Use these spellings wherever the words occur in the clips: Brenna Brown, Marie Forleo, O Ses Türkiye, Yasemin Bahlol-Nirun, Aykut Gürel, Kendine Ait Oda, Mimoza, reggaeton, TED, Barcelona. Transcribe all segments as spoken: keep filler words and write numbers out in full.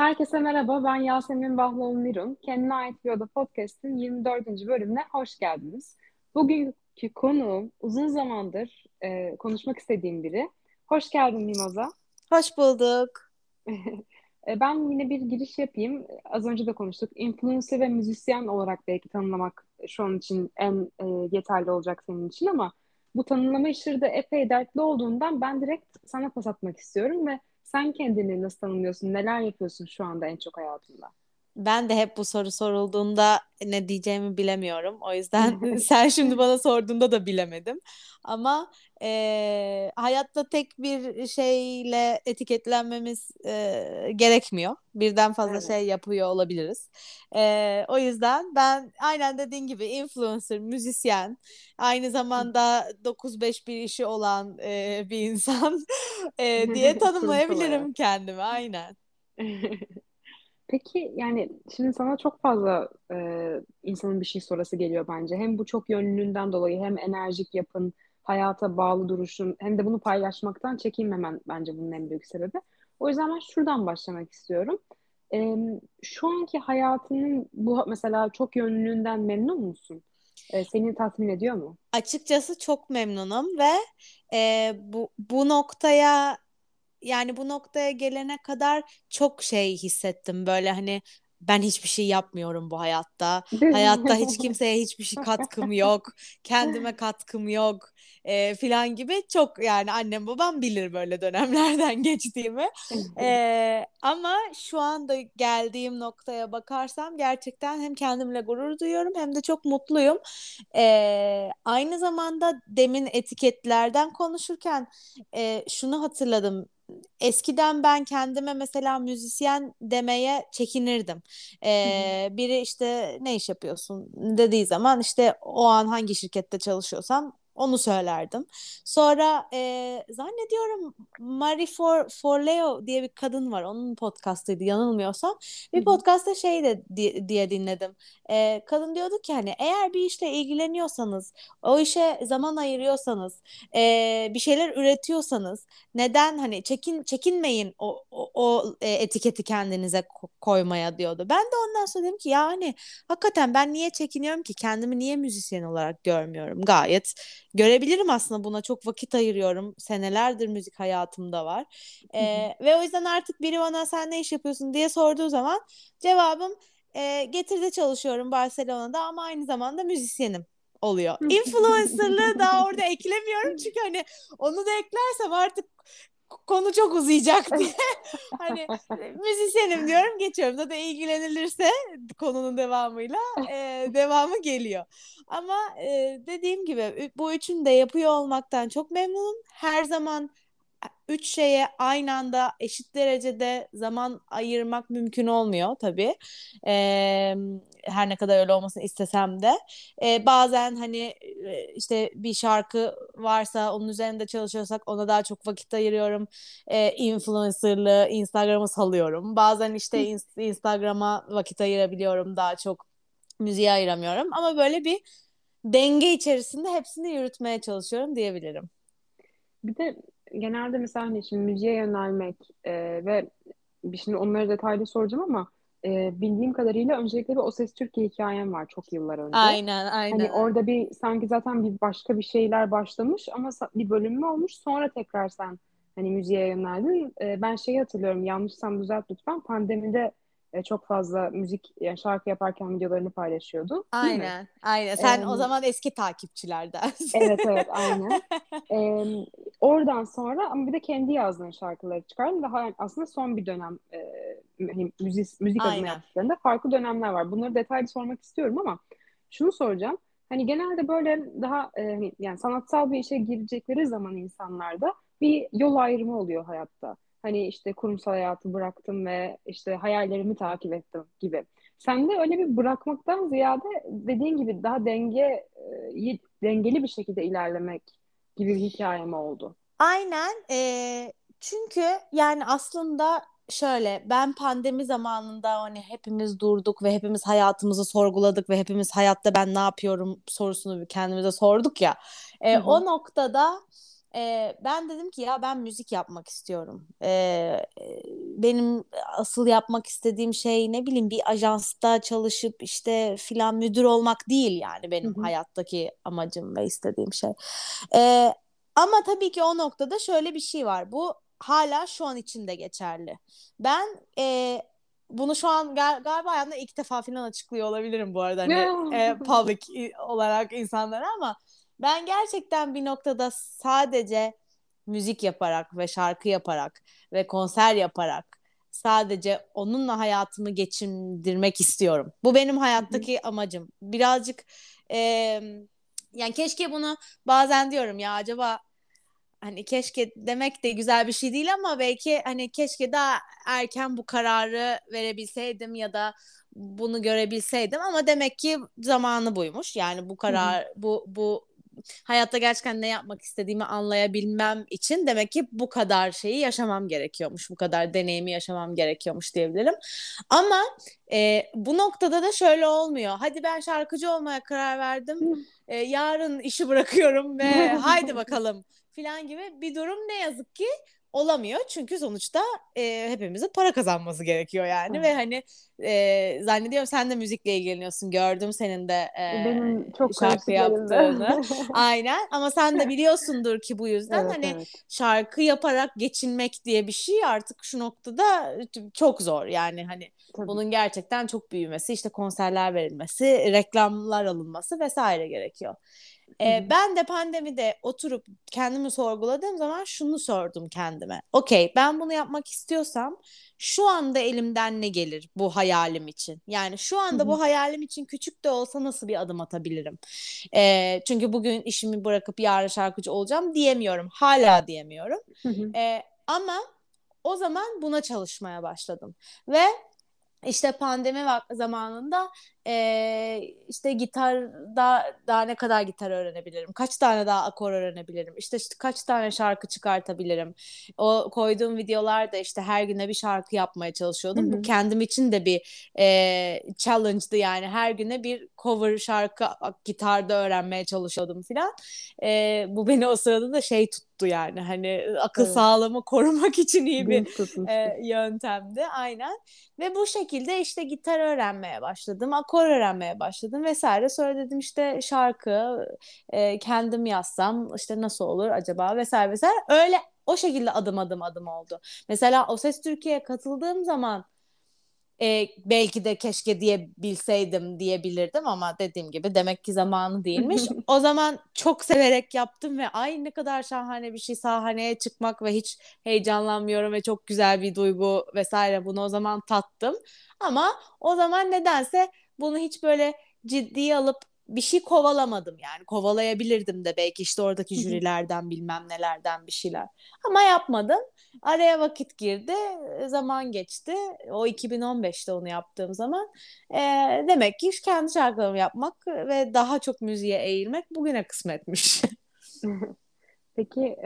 Herkese merhaba, ben Yasemin Bahlol-Nirun. Kendine Ait Oda Podcast'in yirmi dördüncü bölümüne hoş geldiniz. Bugünkü konuğum uzun zamandır e, konuşmak istediğim biri. Hoş geldin Mimoza. Hoş bulduk. e, ben yine bir giriş yapayım. Az önce de konuştuk. Influencer ve müzisyen olarak belki tanımlamak şu an için en e, yeterli olacak senin için ama bu tanımlama işleri de epey dertli olduğundan ben direkt sana pas atmak istiyorum ve sen kendini nasıl tanımlıyorsun? Neler yapıyorsun şu anda en çok hayatında? Ben de hep bu soru sorulduğunda ne diyeceğimi bilemiyorum. O yüzden sen şimdi bana sorduğunda da bilemedim. Ama e, hayatta tek bir şeyle etiketlenmemiz e, gerekmiyor. Birden fazla evet. şey yapıyor olabiliriz. E, o yüzden ben aynen dediğin gibi influencer, müzisyen, aynı zamanda dokuz beş bir işi olan e, bir insan e, diye tanımlayabilirim kendimi. Aynen. Peki yani şimdi sana çok fazla e, insanın bir şey sorası geliyor bence. Hem bu çok yönlülüğünden dolayı hem enerjik yapın, hayata bağlı duruşun hem de bunu paylaşmaktan çekinmemen bence bunun en büyük sebebi. O yüzden ben şuradan başlamak istiyorum. E, şu anki hayatının bu mesela çok yönlülüğünden memnun musun? E, seni tatmin ediyor mu? Açıkçası çok memnunum ve e, bu, bu noktaya... Yani bu noktaya gelene kadar çok şey hissettim. Böyle hani ben hiçbir şey yapmıyorum bu hayatta. Hayatta hiç kimseye hiçbir şey katkım yok. Kendime katkım yok e, filan gibi. Çok yani annem babam bilir böyle dönemlerden geçtiğimi. E, ama şu anda geldiğim noktaya bakarsam gerçekten hem kendimle gurur duyuyorum hem de çok mutluyum. E, aynı zamanda demin etiketlerden konuşurken e, şunu hatırladım. Eskiden ben kendime mesela müzisyen demeye çekinirdim. Ee, biri işte ne iş yapıyorsun dediği zaman işte o an hangi şirkette çalışıyorsam onu söylerdim. Sonra e, zannediyorum Marie Forleo diye bir kadın var. Onun podcastıydı yanılmıyorsam. Bir podcastta şey de di- diye dinledim. E, kadın diyordu ki hani eğer bir işle ilgileniyorsanız, o işe zaman ayırıyorsanız, e, bir şeyler üretiyorsanız neden hani çekin çekinmeyin o, o, o etiketi kendinize ko- koymaya diyordu. Ben de ondan sonra dedim ki ya hani hakikaten ben niye çekiniyorum ki? Kendimi niye müzisyen olarak görmüyorum? Gayet görebilirim aslında, buna çok vakit ayırıyorum, senelerdir müzik hayatımda var ee, ve o yüzden artık biri bana sen ne iş yapıyorsun diye sorduğu zaman cevabım e, getirde çalışıyorum Barcelona'da ama aynı zamanda müzisyenim oluyor. Influencer'lığı daha orada eklemiyorum çünkü hani onu da eklersem artık konu çok uzayacak diye hani müzisyenim diyorum, geçiyorum. Zaten ilgilenilirse konunun devamıyla e, devamı geliyor. Ama e, dediğim gibi bu üçünü de yapıyor olmaktan çok memnunum. Her zaman üç şeye aynı anda eşit derecede zaman ayırmak mümkün olmuyor tabii. E, her ne kadar öyle olmasını istesem de. E, bazen hani işte bir şarkı varsa onun üzerinde çalışıyorsak ona daha çok vakit ayırıyorum. E, influencer'lığı Instagram'a salıyorum. Bazen işte in- Instagram'a vakit ayırabiliyorum, daha çok müziğe ayıramıyorum. Ama böyle bir denge içerisinde hepsini yürütmeye çalışıyorum diyebilirim. Bir de genelde mesela hani şimdi müziğe yönelmek e, ve şimdi onları detaylı soracağım ama e, bildiğim kadarıyla öncelikle bir O Ses Türkiye hikayem var çok yıllar önce. Aynen, aynen. Hani orada bir sanki zaten bir başka bir şeyler başlamış ama bir bölünme olmuş, sonra tekrar sen hani müziğe yöneldin. E, ben şeyi hatırlıyorum, yanlışsam düzelt lütfen, pandemide e, çok fazla müzik yani şarkı yaparken videolarını paylaşıyordun. Aynen, aynen. Sen ee, o zaman eski takipçilerdensin. Evet, evet, aynen. E, Oradan sonra ama bir de kendi yazdığın şarkıları çıkardın ve aslında son bir dönem e, müzik, müzik adına yaptıklarında farklı dönemler var. Bunları detaylı sormak istiyorum ama şunu soracağım. Hani genelde böyle daha e, yani sanatsal bir işe girecekleri zaman insanlarda bir yol ayrımı oluyor hayatta. Hani işte kurumsal hayatı bıraktım ve işte hayallerimi takip ettim gibi. Sen de öyle bir bırakmaktan ziyade dediğin gibi daha denge e, dengeli bir şekilde ilerlemek gibi bir hikayem oldu. Aynen. E, çünkü yani aslında şöyle, ben pandemi zamanında hani hepimiz durduk ve hepimiz hayatımızı sorguladık ve hepimiz hayatta ben ne yapıyorum sorusunu kendimize sorduk ya. E, o noktada Ee, ben dedim ki ya ben müzik yapmak istiyorum. Ee, benim asıl yapmak istediğim şey ne bileyim bir ajansta çalışıp işte filan müdür olmak değil yani benim Hı-hı. hayattaki amacım ve istediğim şey. Ee, ama tabii ki o noktada şöyle bir şey var. Bu hala şu an için de geçerli. Ben e, bunu şu an gal- galiba hayatımda ilk defa filan açıklıyor olabilirim bu arada. Hani, e, public olarak insanlara ama ben gerçekten bir noktada sadece müzik yaparak ve şarkı yaparak ve konser yaparak sadece onunla hayatımı geçindirmek istiyorum. Bu benim hayattaki Hı-hı. amacım. Birazcık e, yani keşke bunu bazen diyorum ya acaba hani keşke demek de güzel bir şey değil ama belki hani keşke daha erken bu kararı verebilseydim ya da bunu görebilseydim ama demek ki zamanı buymuş. Yani bu karar Hı-hı. bu bu hayatta gerçekten ne yapmak istediğimi anlayabilmem için demek ki bu kadar şeyi yaşamam gerekiyormuş, bu kadar deneyimi yaşamam gerekiyormuş diyebilirim. Ama e, bu noktada da şöyle olmuyor. Hadi ben şarkıcı olmaya karar verdim, e, yarın işi bırakıyorum ve haydi bakalım filan gibi bir durum ne yazık ki olamıyor. Çünkü sonuçta e, hepimizin para kazanması gerekiyor yani. Hı. Ve hani e, zannediyorum sen de müzikle ilgileniyorsun. Gördüm senin de e, benim çok şarkı yaptığını. Aynen. Ama sen de biliyorsundur ki bu yüzden evet, hani evet. şarkı yaparak geçinmek diye bir şey artık şu noktada çok zor. Yani hani Tabii. bunun gerçekten çok büyümesi, işte konserler verilmesi, reklamlar alınması vesaire gerekiyor. Ee, ben de pandemide oturup kendimi sorguladığım zaman şunu sordum kendime. Okey, ben bunu yapmak istiyorsam şu anda elimden ne gelir bu hayalim için? Yani şu anda bu hayalim için küçük de olsa nasıl bir adım atabilirim? Ee, çünkü bugün işimi bırakıp yarın şarkıcı olacağım diyemiyorum. Hala diyemiyorum. Ee, ama o zaman buna çalışmaya başladım. Ve İşte pandemi zamanında e, işte gitarda daha ne kadar gitar öğrenebilirim? Kaç tane daha akor öğrenebilirim? İşte, işte kaç tane şarkı çıkartabilirim? O koyduğum videolarda işte her güne bir şarkı yapmaya çalışıyordum. Hı-hı. Bu kendim için de bir e, challenge'dı yani. Her güne bir cover şarkı gitarda öğrenmeye çalışıyordum filan. E, bu beni o sırada da şey tuttu. Yani hani akıl evet. sağlığımı korumak için iyi bir e, yöntemdi aynen ve bu şekilde işte gitar öğrenmeye başladım, akor öğrenmeye başladım vesaire. Sonra dedim işte şarkı e, kendim yazsam işte nasıl olur acaba vesaire vesaire öyle o şekilde adım adım adım oldu. Mesela O Ses Türkiye'ye katıldığım zaman e, belki de keşke diyebilseydim diyebilirdim ama dediğim gibi demek ki zamanı değilmiş. O zaman çok severek yaptım ve ay ne kadar şahane bir şey sahneye çıkmak ve hiç heyecanlanmıyorum ve çok güzel bir duygu vesaire bunu o zaman tattım. Ama o zaman nedense bunu hiç böyle ciddiye alıp bir şey kovalamadım yani kovalayabilirdim de belki işte oradaki jürilerden bilmem nelerden bir şeyler ama yapmadım. Araya vakit girdi, zaman geçti. O iki bin on beşte onu yaptığım zaman e, demek ki kendi şarkılarımı yapmak ve daha çok müziğe eğilmek bugüne kısmetmiş. Peki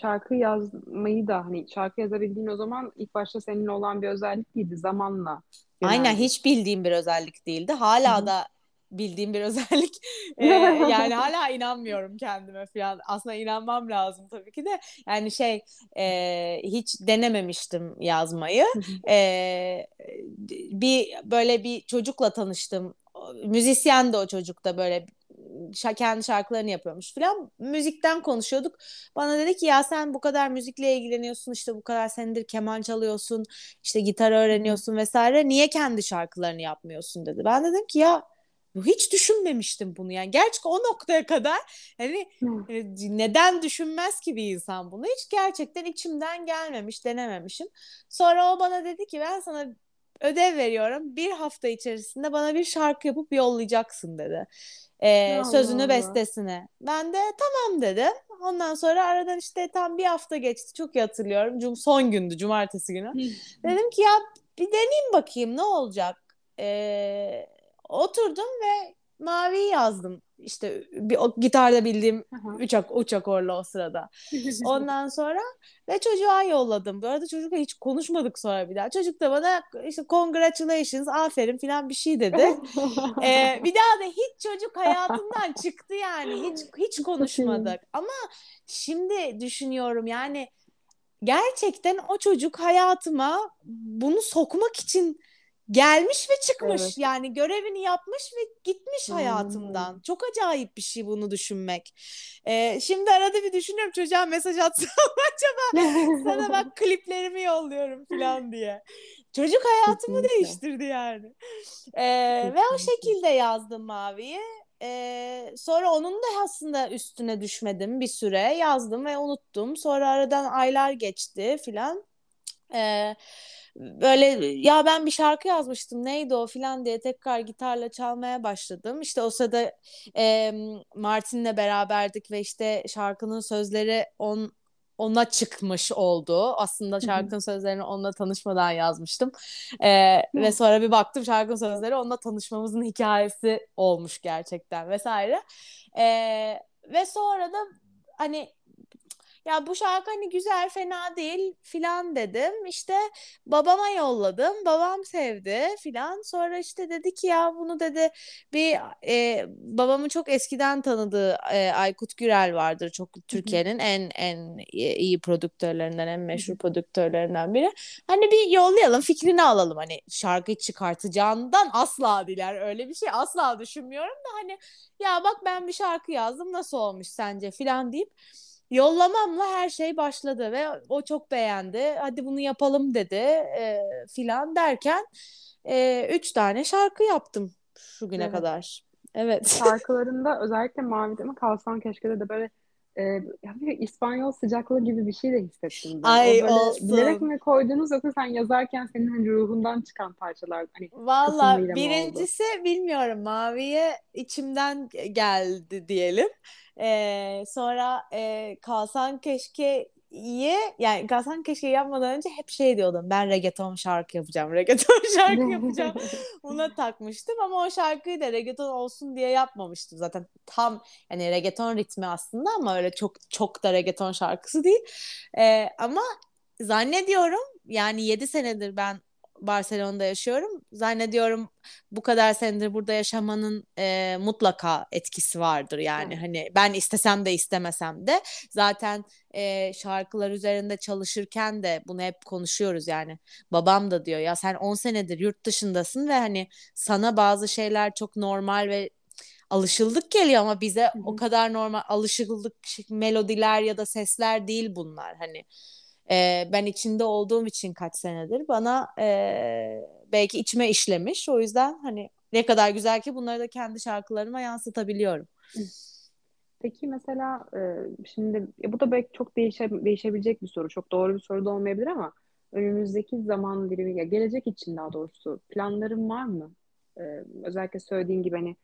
şarkı yazmayı da hani şarkı yazabildiğin o zaman ilk başta senin olan bir özellik değildi zamanla. Genelde. Aynen hiç bildiğim bir özellik değildi. Hala Hı-hı. da bildiğim bir özellik ee, yani hala inanmıyorum kendime falan aslında inanmam lazım tabii ki de yani şey e, hiç denememiştim yazmayı e, bir böyle bir çocukla tanıştım müzisyen de o çocuk da böyle kendi şarkılarını yapıyormuş falan müzikten konuşuyorduk bana dedi ki ya sen bu kadar müzikle ilgileniyorsun işte bu kadar senedir keman çalıyorsun işte gitar öğreniyorsun vesaire niye kendi şarkılarını yapmıyorsun dedi ben dedim ki ya hiç düşünmemiştim bunu yani gerçi o noktaya kadar hani neden düşünmez ki bir insan bunu hiç gerçekten içimden gelmemiş denememişim sonra o bana dedi ki ben sana ödev veriyorum bir hafta içerisinde bana bir şarkı yapıp yollayacaksın dedi ee, sözünü Allah. Bestesini ben de tamam dedim ondan sonra aradan işte tam bir hafta geçti çok iyi hatırlıyorum Cum- son gündü cumartesi günü dedim ki ya bir deneyeyim bakayım ne olacak eee Oturdum ve Mavi'yi yazdım İşte bir, o, gitarda bildiğim üç, ak, üç akorlu o sırada. Ondan sonra ve çocuğa yolladım. Bu arada çocukla hiç konuşmadık sonra bir daha. Çocuk da bana işte congratulations, aferin falan bir şey dedi. ee, bir daha da hiç çocuk hayatımdan çıktı yani. Hiç hiç konuşmadık. Ama şimdi düşünüyorum yani gerçekten o çocuk hayatıma bunu sokmak için gelmiş ve çıkmış. Evet. Yani görevini yapmış ve gitmiş hayatımdan. Hmm. Çok acayip bir şey bunu düşünmek. Ee, şimdi arada bir düşünüyorum çocuğa mesaj atsam acaba sana bak kliplerimi yolluyorum falan diye. Çocuk hayatımı kesinlikle değiştirdi yani. Ee, ve o şekilde yazdım Mavi'yi. Ee, sonra onun da aslında üstüne düşmedim bir süre. Yazdım ve unuttum. Sonra aradan aylar geçti falan. Ee, böyle ya ben bir şarkı yazmıştım neydi o filan diye tekrar gitarla çalmaya başladım. İşte o sırada e, Martin'le beraberdik ve işte şarkının sözleri on, ona çıkmış oldu. Aslında şarkının sözlerini onunla tanışmadan yazmıştım. E, ve sonra bir baktım şarkının sözleri onunla tanışmamızın hikayesi olmuş gerçekten vesaire. E, ve sonra da hani ya bu şarkı hani güzel, fena değil filan dedim. İşte babama yolladım. Babam sevdi filan. Sonra işte dedi ki ya bunu dedi bir e, babamın çok eskiden tanıdığı e, Aykut Gürel vardır. Çok Türkiye'nin en en iyi prodüktörlerinden, en meşhur prodüktörlerinden biri. Hani bir yollayalım, fikrini alalım. Hani şarkıyı çıkartacağından asla diler. Öyle bir şey asla düşünmüyorum da hani ya bak ben bir şarkı yazdım nasıl olmuş sence filan deyip yollamamla her şey başladı ve o çok beğendi. Hadi bunu yapalım dedi e, filan derken e, üç tane şarkı yaptım şu güne evet. kadar. Evet. Şarkılarında özellikle Mavi'de mi kalsan keşke de böyle e, yani İspanyol sıcaklığı gibi bir şey de hissettim. Ben. Ay o olsun. Bilerek mi koydunuz yoksa sen yazarken senin hani ruhundan çıkan parçalar hani valla birincisi bilmiyorum Mavi'ye içimden geldi diyelim. Ee, sonra e, Kalsan Keşke'yi yani Kalsan Keşke'yi yapmadan önce hep şey diyordum ben reggaeton şarkı yapacağım reggaeton şarkı yapacağım buna takmıştım ama o şarkıyı da reggaeton olsun diye yapmamıştım zaten tam yani reggaeton ritmi aslında ama öyle çok çok da reggaeton şarkısı değil ee, ama zannediyorum yani yedi senedir ben Barcelona'da yaşıyorum. Zannediyorum bu kadar senedir burada yaşamanın e, mutlaka etkisi vardır yani. Evet. Hani ben istesem de istemesem de zaten e, şarkılar üzerinde çalışırken de bunu hep konuşuyoruz yani. Babam da diyor ya sen on senedir yurt dışındasın ve hani sana bazı şeyler çok normal ve alışıldık geliyor ama bize Hı-hı. o kadar normal alışıldık melodiler ya da sesler değil bunlar hani. Ee, ben içinde olduğum için kaç senedir bana e, belki içime işlemiş. O yüzden hani ne kadar güzel ki bunları da kendi şarkılarıma yansıtabiliyorum. Peki mesela e, şimdi bu da belki çok değişe, değişebilecek bir soru. Çok doğru bir soru da olmayabilir ama önümüzdeki zaman dilimi ya gelecek için daha doğrusu planların var mı? E, özellikle söylediğin gibi hani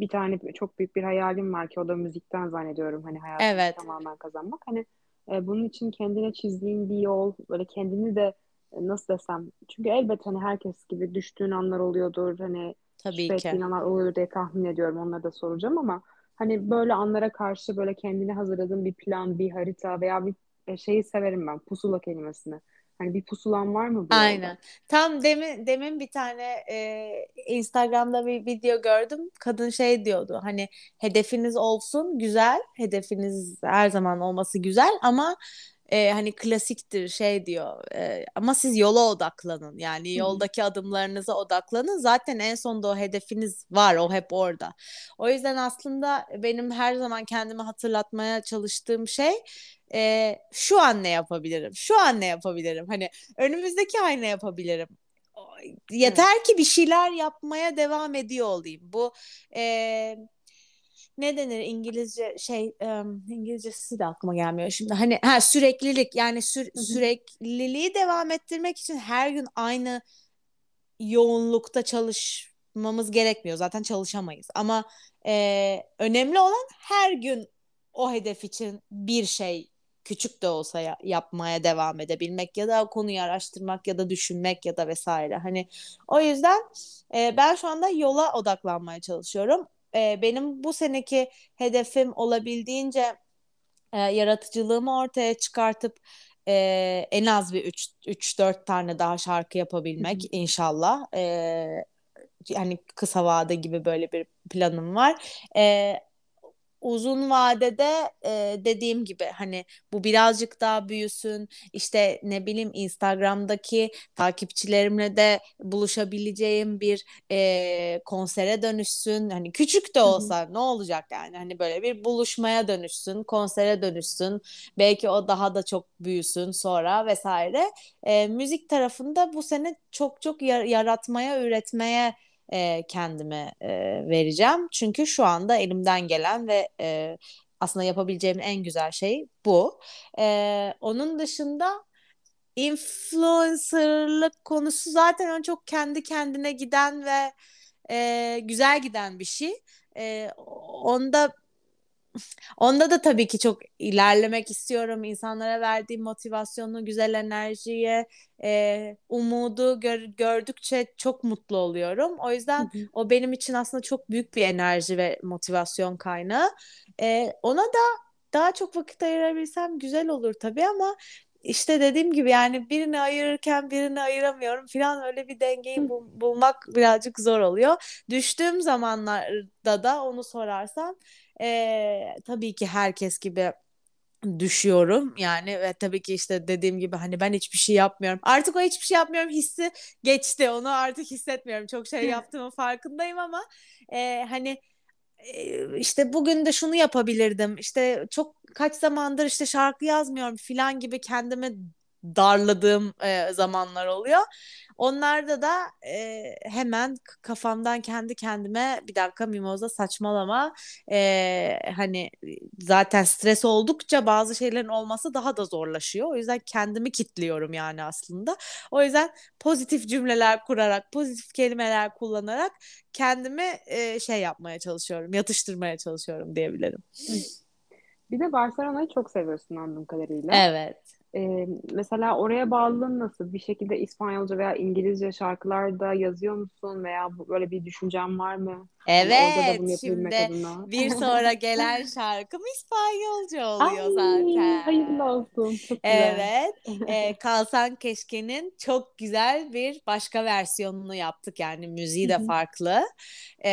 bir tane çok büyük bir hayalim var ki o da müzikten zannediyorum hani hayatını evet. tamamen kazanmak. Hani bunun için kendine çizdiğin bir yol, böyle kendini de nasıl desem, çünkü elbette hani herkes gibi düştüğün anlar oluyordur, hani şüphettiğin anlar oluyor diye tahmin ediyorum, onlara da soracağım ama hani böyle anlara karşı böyle kendine hazırladığın bir plan, bir harita veya bir şeyi severim ben, pusula kelimesini. Hani bir pusulan var mı? Aynen. Orada? Tam demin demin bir tane e, Instagram'da bir video gördüm. Kadın şey diyordu. Hani hedefiniz olsun güzel. Hedefiniz her zaman olması güzel ama e, hani klasiktir şey diyor. E, ama siz yola odaklanın. Yani yoldaki hmm. adımlarınıza odaklanın. Zaten en sonunda o hedefiniz var. O hep orada. O yüzden aslında benim her zaman kendime hatırlatmaya çalıştığım şey Ee, şu an ne yapabilirim? Şu an ne yapabilirim? Hani önümüzdeki ay ne yapabilirim? Yeter ki bir şeyler yapmaya devam ediyor olayım. Bu e, ne denir İngilizce şey e, İngilizcesi de aklıma gelmiyor şimdi. Hani ha, süreklilik yani sü- sürekliliği devam ettirmek için her gün aynı yoğunlukta çalışmamız gerekmiyor. Zaten çalışamayız. Ama e, önemli olan her gün o hedef için bir şey küçük de olsa ya, yapmaya devam edebilmek ya da konuyu araştırmak ya da düşünmek ya da vesaire. Hani o yüzden e, ben şu anda yola odaklanmaya çalışıyorum. e, benim bu seneki hedefim olabildiğince e, yaratıcılığımı ortaya çıkartıp e, en az bir üç dört tane daha şarkı yapabilmek inşallah. E, yani kısa vade gibi böyle bir planım var. E, uzun vadede e, dediğim gibi hani bu birazcık daha büyüsün, işte ne bileyim Instagram'daki takipçilerimle de buluşabileceğim bir e, konsere dönüşsün, hani küçük de olsa ne olacak yani, hani böyle bir buluşmaya dönüşsün, konsere dönüşsün, belki o daha da çok büyüsün sonra vesaire. E, müzik tarafında bu sene çok çok yaratmaya, üretmeye kendime vereceğim. Çünkü şu anda elimden gelen ve aslında yapabileceğim en güzel şey bu. Onun dışında influencerlık konusu zaten çok kendi kendine giden ve güzel giden bir şey. Onda onda da tabii ki çok ilerlemek istiyorum. İnsanlara verdiğim motivasyonu, güzel enerjiyi, e, umudu gör, gördükçe çok mutlu oluyorum. O yüzden hı hı. o benim için aslında çok büyük bir enerji ve motivasyon kaynağı. E, ona da daha çok vakit ayırabilsem güzel olur tabii ama işte dediğim gibi yani birini ayırırken birini ayıramıyorum falan, öyle bir dengeyi bul- bulmak birazcık zor oluyor. Düştüğüm zamanlarda da onu sorarsan Ee, tabii ki herkes gibi düşüyorum yani ve tabii ki işte dediğim gibi hani ben hiçbir şey yapmıyorum. Artık o hiçbir şey yapmıyorum hissi geçti, onu artık hissetmiyorum. Çok şey yaptığımın farkındayım ama e, hani e, işte bugün de şunu yapabilirdim. İşte çok kaç zamandır işte şarkı yazmıyorum falan gibi kendimi darladığım e, zamanlar oluyor. Onlarda da e, hemen kafamdan kendi kendime bir dakika Mimoza saçmalama, e, hani zaten stres oldukça bazı şeylerin olması daha da zorlaşıyor. O yüzden kendimi kitliyorum yani aslında. O yüzden pozitif cümleler kurarak, pozitif kelimeler kullanarak kendimi e, şey yapmaya çalışıyorum, yatıştırmaya çalışıyorum diyebilirim. Bir de Barcelona'yı çok seviyorsun anladığım kadarıyla. Evet. Ee, mesela oraya bağlılığın nasıl? Bir şekilde İspanyolca veya İngilizce şarkılarda yazıyor musun? Veya böyle bir düşüncen var mı? Evet, yani şimdi adına bir sonra gelen şarkım İspanyolca oluyor. Ay, zaten. Hayırlı olsun. Çok evet. e, Kalsan Keşke'nin çok güzel bir başka versiyonunu yaptık. Yani müziği de farklı. E,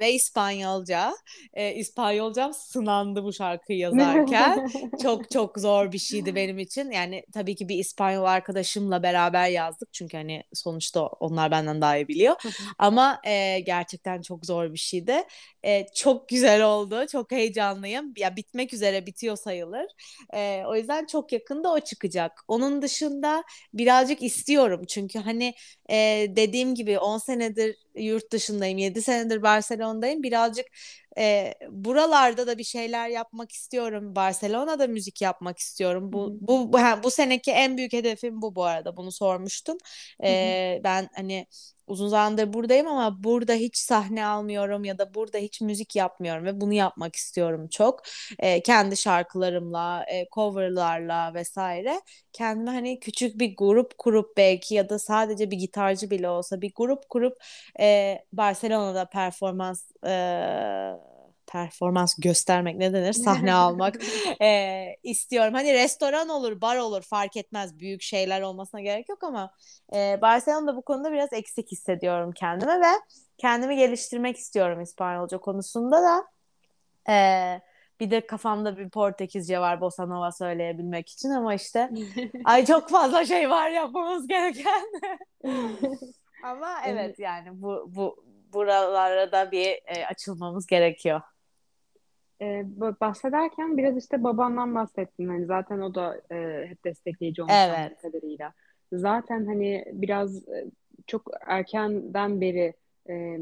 ve İspanyolca. E, İspanyolcam sınandı bu şarkıyı yazarken. Çok çok zor bir şeydi benim için. Yani tabii ki bir İspanyol arkadaşımla beraber yazdık. Çünkü hani sonuçta onlar benden daha iyi biliyor. Ama e, gerçekten Gerçekten çok zor bir şeydi. Ee, çok güzel oldu. Çok heyecanlıyım. Ya bitmek üzere, bitiyor sayılır. Ee, o yüzden çok yakında o çıkacak. Onun dışında birazcık istiyorum. Çünkü hani e, dediğim gibi on senedir yurt dışındayım. yedi senedir Barcelona'dayım. Birazcık e, buralarda da bir şeyler yapmak istiyorum. Barcelona'da müzik yapmak istiyorum. Bu bu bu, ha, bu seneki en büyük hedefim bu bu arada. Bunu sormuştum. E, ben hani uzun zamandır buradayım ama burada hiç sahne almıyorum ya da burada hiç müzik yapmıyorum ve bunu yapmak istiyorum çok. E, kendi şarkılarımla, e, coverlarla vesaire. Kendime hani küçük bir grup kurup belki ya da sadece bir gitarcı bile olsa bir grup kurup e, Barcelona'da performans e, performans göstermek ne denir? Sahne almak e, istiyorum. Hani restoran olur, bar olur fark etmez. Büyük şeyler olmasına gerek yok ama e, Barcelona'da bu konuda biraz eksik hissediyorum kendime ve kendimi geliştirmek istiyorum İspanyolca konusunda da. E, bir de kafamda bir Portekizce var Bossa Nova söyleyebilmek için ama işte ay çok fazla şey var yapmamız gereken. Ama evet yani bu bu buralara da bir e, açılmamız gerekiyor. Ee, bahsederken biraz işte babandan bahsettin. Hani zaten o da e, hep destekleyici olmuş evet. kadarıyla. Zaten hani biraz çok erkenden beri e,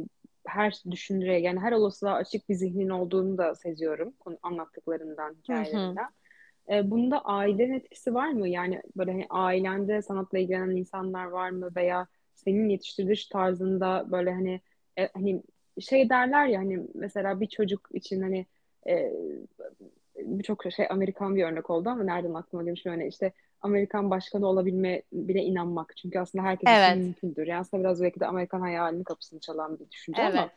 her düşündüre yani her olasılığa açık bir zihnin olduğunu da seziyorum. Anlattıklarından, hikayelerinden. E, bunda ailenin etkisi var mı? Yani böyle hani ailende sanatla ilgilenen insanlar var mı? Veya senin yetiştiriliş tarzında böyle hani E, hani şey derler ya hani mesela bir çocuk için hani e, birçok şey Amerikan bir örnek oldu ama nereden aklıma gelmiş öyle işte Amerikan başkanı olabilme bile inanmak çünkü aslında herkes evet. için mümkündür. Yani aslında biraz belki de Amerikan hayalinin kapısını çalan bir düşünce evet. ama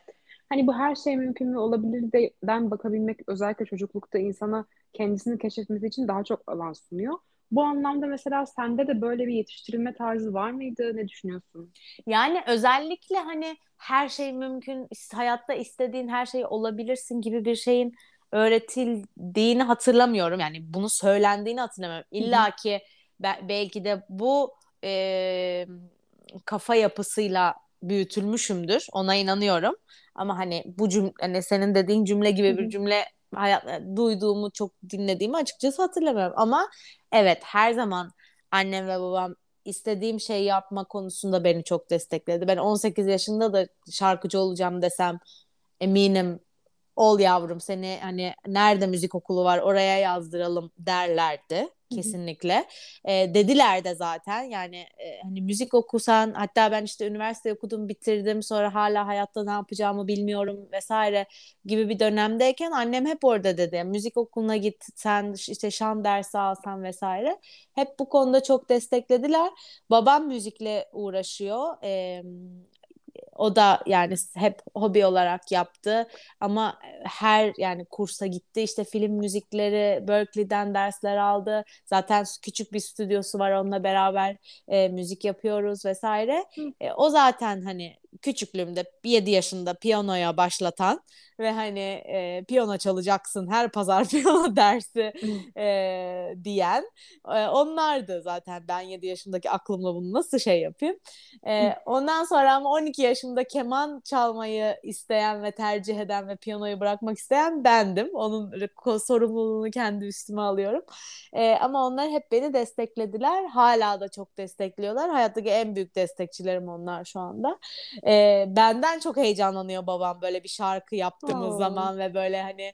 hani bu her şey mümkün mü olabilir de den bakabilmek özellikle çocuklukta insana kendisini keşfetmesi için daha çok alan sunuyor. Bu anlamda mesela sende de böyle bir yetiştirilme tarzı var mıydı? Ne düşünüyorsun? Yani özellikle hani her şey mümkün, hayatta istediğin her şey olabilirsin gibi bir şeyin öğretildiğini hatırlamıyorum. Yani bunu söylendiğini hatırlamıyorum. İlla ki be- belki de bu e- kafa yapısıyla büyütülmüşümdür. Ona inanıyorum. Ama hani bu cümle, hani senin dediğin cümle gibi bir cümle hayat, duyduğumu, çok dinlediğimi açıkçası hatırlamıyorum. Ama evet, her zaman annem ve babam istediğim şeyi yapma konusunda beni çok destekledi. Ben on sekiz yaşında da şarkıcı olacağım desem, eminim ol yavrum seni, hani nerede müzik okulu var oraya yazdıralım derlerdi kesinlikle. E, dediler de zaten, yani e, hani müzik okusan, hatta ben işte üniversite okudum, bitirdim, sonra hala hayatta ne yapacağımı bilmiyorum vesaire gibi bir dönemdeyken annem hep orada dedi, müzik okuluna git sen, işte şan dersi alsan vesaire, hep bu konuda çok desteklediler. Babam müzikle uğraşıyor, e, o da yani hep hobi olarak yaptı ama her yani kursa gitti, işte film müzikleri, Berkeley'den dersler aldı. Zaten küçük bir stüdyosu var, onunla beraber e, müzik yapıyoruz vesaire. E, o zaten hani küçüklüğümde yedi yaşında piyanoya başlatan ve hani e, piyano çalacaksın, her pazar piyano dersi e, diyen e, onlardı zaten. Ben yedi yaşındaki aklımla bunu nasıl şey yapayım? E, ondan sonra ama on iki yaşımda keman çalmayı isteyen ve tercih eden ve piyanoyu bırakmak isteyen bendim. Onun sorumluluğunu kendi üstüme alıyorum. E, ama onlar hep beni desteklediler. Hala da çok destekliyorlar. Hayattaki en büyük destekçilerim onlar şu anda. E, benden çok heyecanlanıyor babam böyle bir şarkı yaptığımız oh. zaman ve böyle hani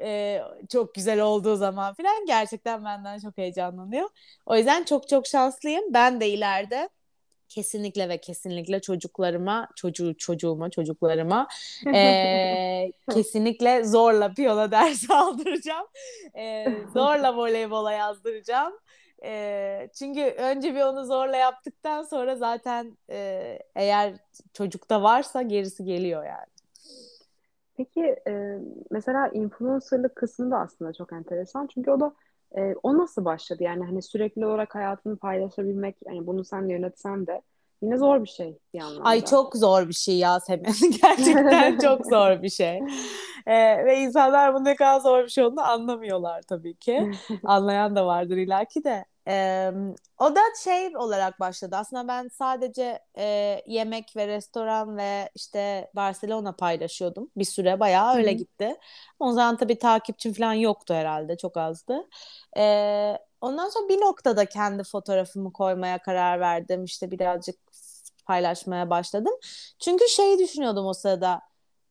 e, çok güzel olduğu zaman falan, gerçekten benden çok heyecanlanıyor. O yüzden çok çok şanslıyım. Ben de ileride kesinlikle ve kesinlikle çocuklarıma, çocuğu çocuğuma, çocuklarıma e, kesinlikle zorla piyano dersi aldıracağım. E, zorla voleybola yazdıracağım. E, çünkü önce bir onu zorla yaptıktan sonra zaten e, eğer çocukta varsa gerisi geliyor yani. Peki e, mesela influencerlık kısmı da aslında çok enteresan. Çünkü o da e, o nasıl başladı? Yani hani sürekli olarak hayatını paylaşabilmek, yani bunu sen yönetsen de yine zor bir şey bir anlamda. Ay çok zor bir şey ya Semen. Gerçekten çok zor bir şey. Ee, ve insanlar bunun ne kadar zor bir şey olduğunu anlamıyorlar tabii ki. Anlayan da vardır illaki de. Ee, o da şey olarak başladı. Aslında ben sadece e, yemek ve restoran ve işte Barcelona paylaşıyordum. Bir süre bayağı öyle gitti. O zaman tabii takipçim falan yoktu herhalde. Çok azdı. Evet. Ondan sonra bir noktada kendi fotoğrafımı koymaya karar verdim. İşte birazcık paylaşmaya başladım. Çünkü şeyi düşünüyordum o sırada.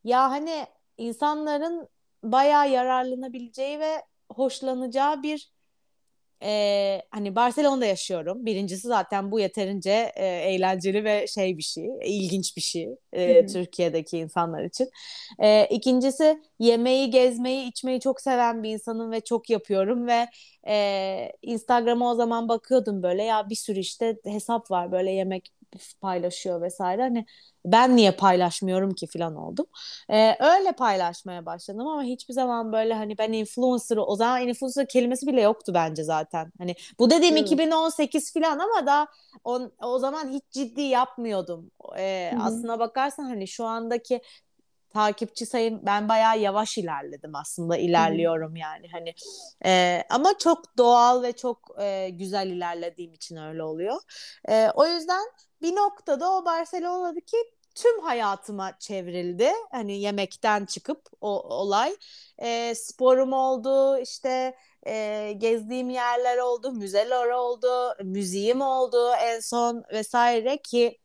Ya hani insanların bayağı yararlanabileceği ve hoşlanacağı bir e, hani Barcelona'da yaşıyorum. Birincisi zaten bu yeterince e, eğlenceli ve şey bir şey, ilginç bir şey e, Türkiye'deki insanlar için. E, ikincisi yemeği, gezmeyi, içmeyi çok seven bir insanım ve çok yapıyorum ve Ee, Instagram'a o zaman bakıyordum böyle, ya bir sürü işte hesap var böyle yemek paylaşıyor vesaire, hani ben niye paylaşmıyorum ki falan oldum. Ee, öyle paylaşmaya başladım ama hiçbir zaman böyle hani ben influencer'ı, o zaman influencer kelimesi bile yoktu bence zaten. Hani bu dediğim hmm. iki bin on sekiz falan ama da on, o zaman hiç ciddi yapmıyordum. Ee, hmm. Aslına bakarsan hani şu andaki takipçi sayım, ben bayağı yavaş ilerledim aslında, ilerliyorum yani hani e, ama çok doğal ve çok e, güzel ilerlediğim için öyle oluyor. E, o yüzden bir noktada o Barcelona'daki tüm hayatıma çevrildi. Hani yemekten çıkıp o olay e, sporum oldu, işte e, gezdiğim yerler oldu, müzeler oldu, müziğim oldu en son vesaire ki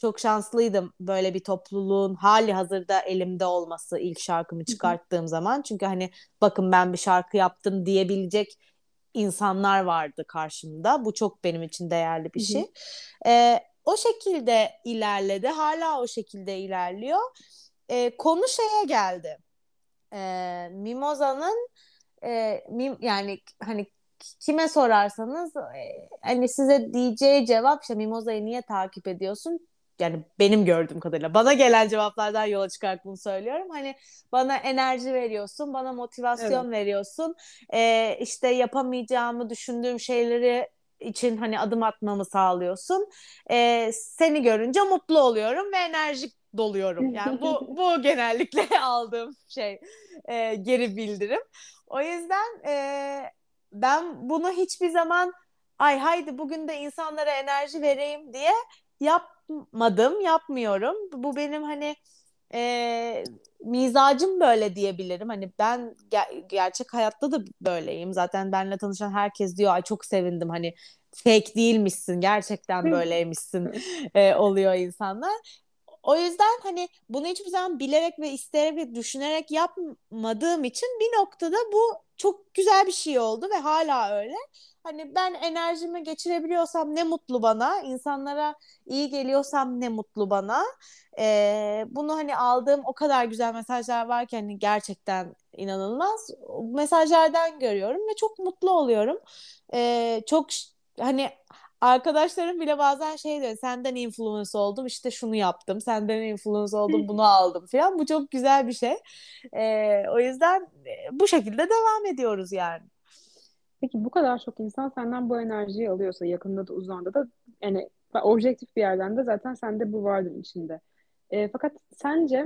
çok şanslıydım böyle bir topluluğun hali hazırda elimde olması ilk şarkımı çıkarttığım zaman. Çünkü hani bakın ben bir şarkı yaptım diyebilecek insanlar vardı karşımda. Bu çok benim için değerli bir şey. Ee, o şekilde ilerledi. Hala o şekilde ilerliyor. Ee, konu şeye geldi. Ee, Mimoza'nın e, mim, yani hani kime sorarsanız e, hani size diyeceği cevap, işte Mimoza'yı niye takip ediyorsun? yani benim gördüğüm kadarıyla bana gelen cevaplardan yola çıkarak bunu söylüyorum. Hani bana enerji veriyorsun, bana motivasyon evet. veriyorsun. Ee, işte yapamayacağımı düşündüğüm şeyleri için hani adım atmamı sağlıyorsun. Ee, seni görünce mutlu oluyorum ve enerjik doluyorum. Yani bu bu genellikle aldığım şey e, geri bildirim. O yüzden e, ben bunu hiçbir zaman ay haydi bugün de insanlara enerji vereyim diye yapmadım, yapmıyorum. Bu benim hani e, mizacım böyle diyebilirim. Hani ben ger- gerçek hayatta da böyleyim. Zaten benimle tanışan herkes diyor ay çok sevindim hani fake değilmişsin, gerçekten böyleymişsin e, oluyor insanlar. O yüzden hani bunu hiçbir zaman bilerek ve isteyerek ve düşünerek yapmadığım için bir noktada bu çok güzel bir şey oldu ve hala öyle. Hani ben enerjimi geçirebiliyorsam ne mutlu bana, insanlara iyi geliyorsam ne mutlu bana. Ee, bunu hani aldığım o kadar güzel mesajlar var ki hani gerçekten inanılmaz. Mesajlardan görüyorum ve çok mutlu oluyorum. Ee, çok hani... Arkadaşlarım bile bazen şey diyor, senden influence oldum, işte şunu yaptım, senden influence oldum, bunu aldım falan. Bu çok güzel bir şey. Ee, o yüzden bu şekilde devam ediyoruz yani. Peki bu kadar çok insan senden bu enerjiyi alıyorsa, yakında da uzağında da, yani objektif bir yerden de zaten sende bu vardır içinde. E, fakat sence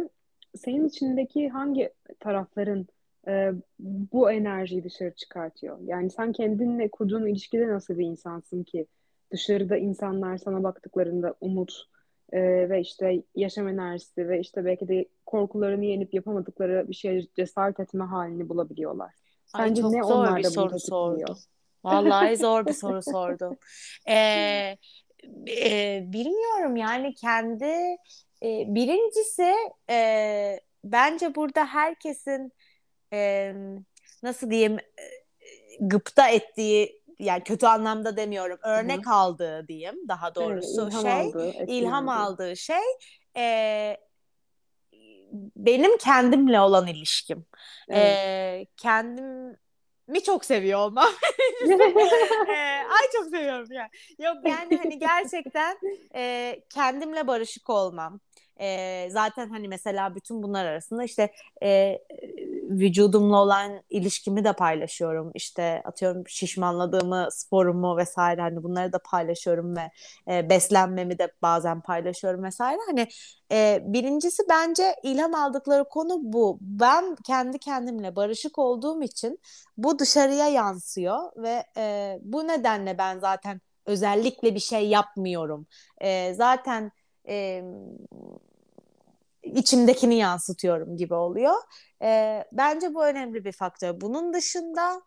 senin içindeki hangi tarafların Ee, bu enerjiyi dışarı çıkartıyor? Yani sen kendinle kurduğun ilişkide nasıl bir insansın ki dışarıda insanlar sana baktıklarında umut e, ve işte yaşam enerjisi ve işte belki de korkularını yenip yapamadıkları bir şeye cesaret etme halini bulabiliyorlar. Sence Ay, ne onlarda bir soru sordu. Vallahi zor bir soru sordu. Ee, e, bilmiyorum yani kendi e, birincisi e, bence burada herkesin Ee, nasıl diyeyim gıpta ettiği, yani kötü anlamda demiyorum, örnek Hı-hı. aldığı diyeyim daha doğrusu evet, ilham şey aldı, ilham aldığı şey e, benim kendimle olan ilişkim evet. e, kendim mi çok seviyor olmam. e, ay çok seviyorum yani. Yok yani hani gerçekten e, kendimle barışık olmam. E, zaten hani mesela bütün bunlar arasında işte e, vücudumla olan ilişkimi de paylaşıyorum. İşte atıyorum şişmanladığımı, sporumu vesaire hani bunları da paylaşıyorum ve e, beslenmemi de bazen paylaşıyorum vesaire. Hani e, birincisi bence ilham aldıkları konu bu. Ben kendi kendimle barışık olduğum için bu dışarıya yansıyor ve e, bu nedenle ben zaten özellikle bir şey yapmıyorum. E, zaten e, içimdekini yansıtıyorum gibi oluyor. E, bence bu önemli bir faktör. Bunun dışında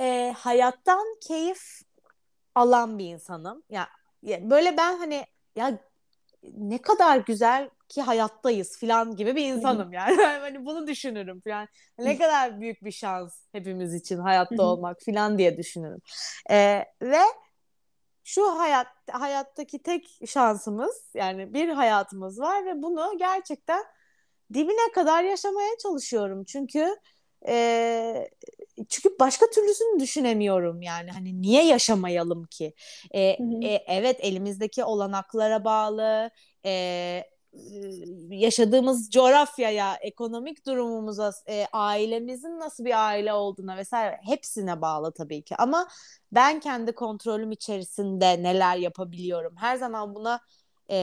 e, hayattan keyif alan bir insanım. Ya, ya böyle ben hani ya ne kadar güzel ki hayattayız falan gibi bir insanım yani. Hani bunu düşünürüm falan. Ne kadar büyük bir şans hepimiz için hayatta olmak falan diye düşünürüm. E, ve şu hayat hayattaki tek şansımız, yani bir hayatımız var ve bunu gerçekten dibine kadar yaşamaya çalışıyorum. Çünkü e, çünkü başka türlüsünü düşünemiyorum yani. Hani niye yaşamayalım ki? E, e, evet, elimizdeki olanaklara bağlı, e, yaşadığımız coğrafyaya, ekonomik durumumuza, e, ailemizin nasıl bir aile olduğuna vesaire hepsine bağlı tabii ki. Ama ben kendi kontrolüm içerisinde neler yapabiliyorum? Her zaman buna e,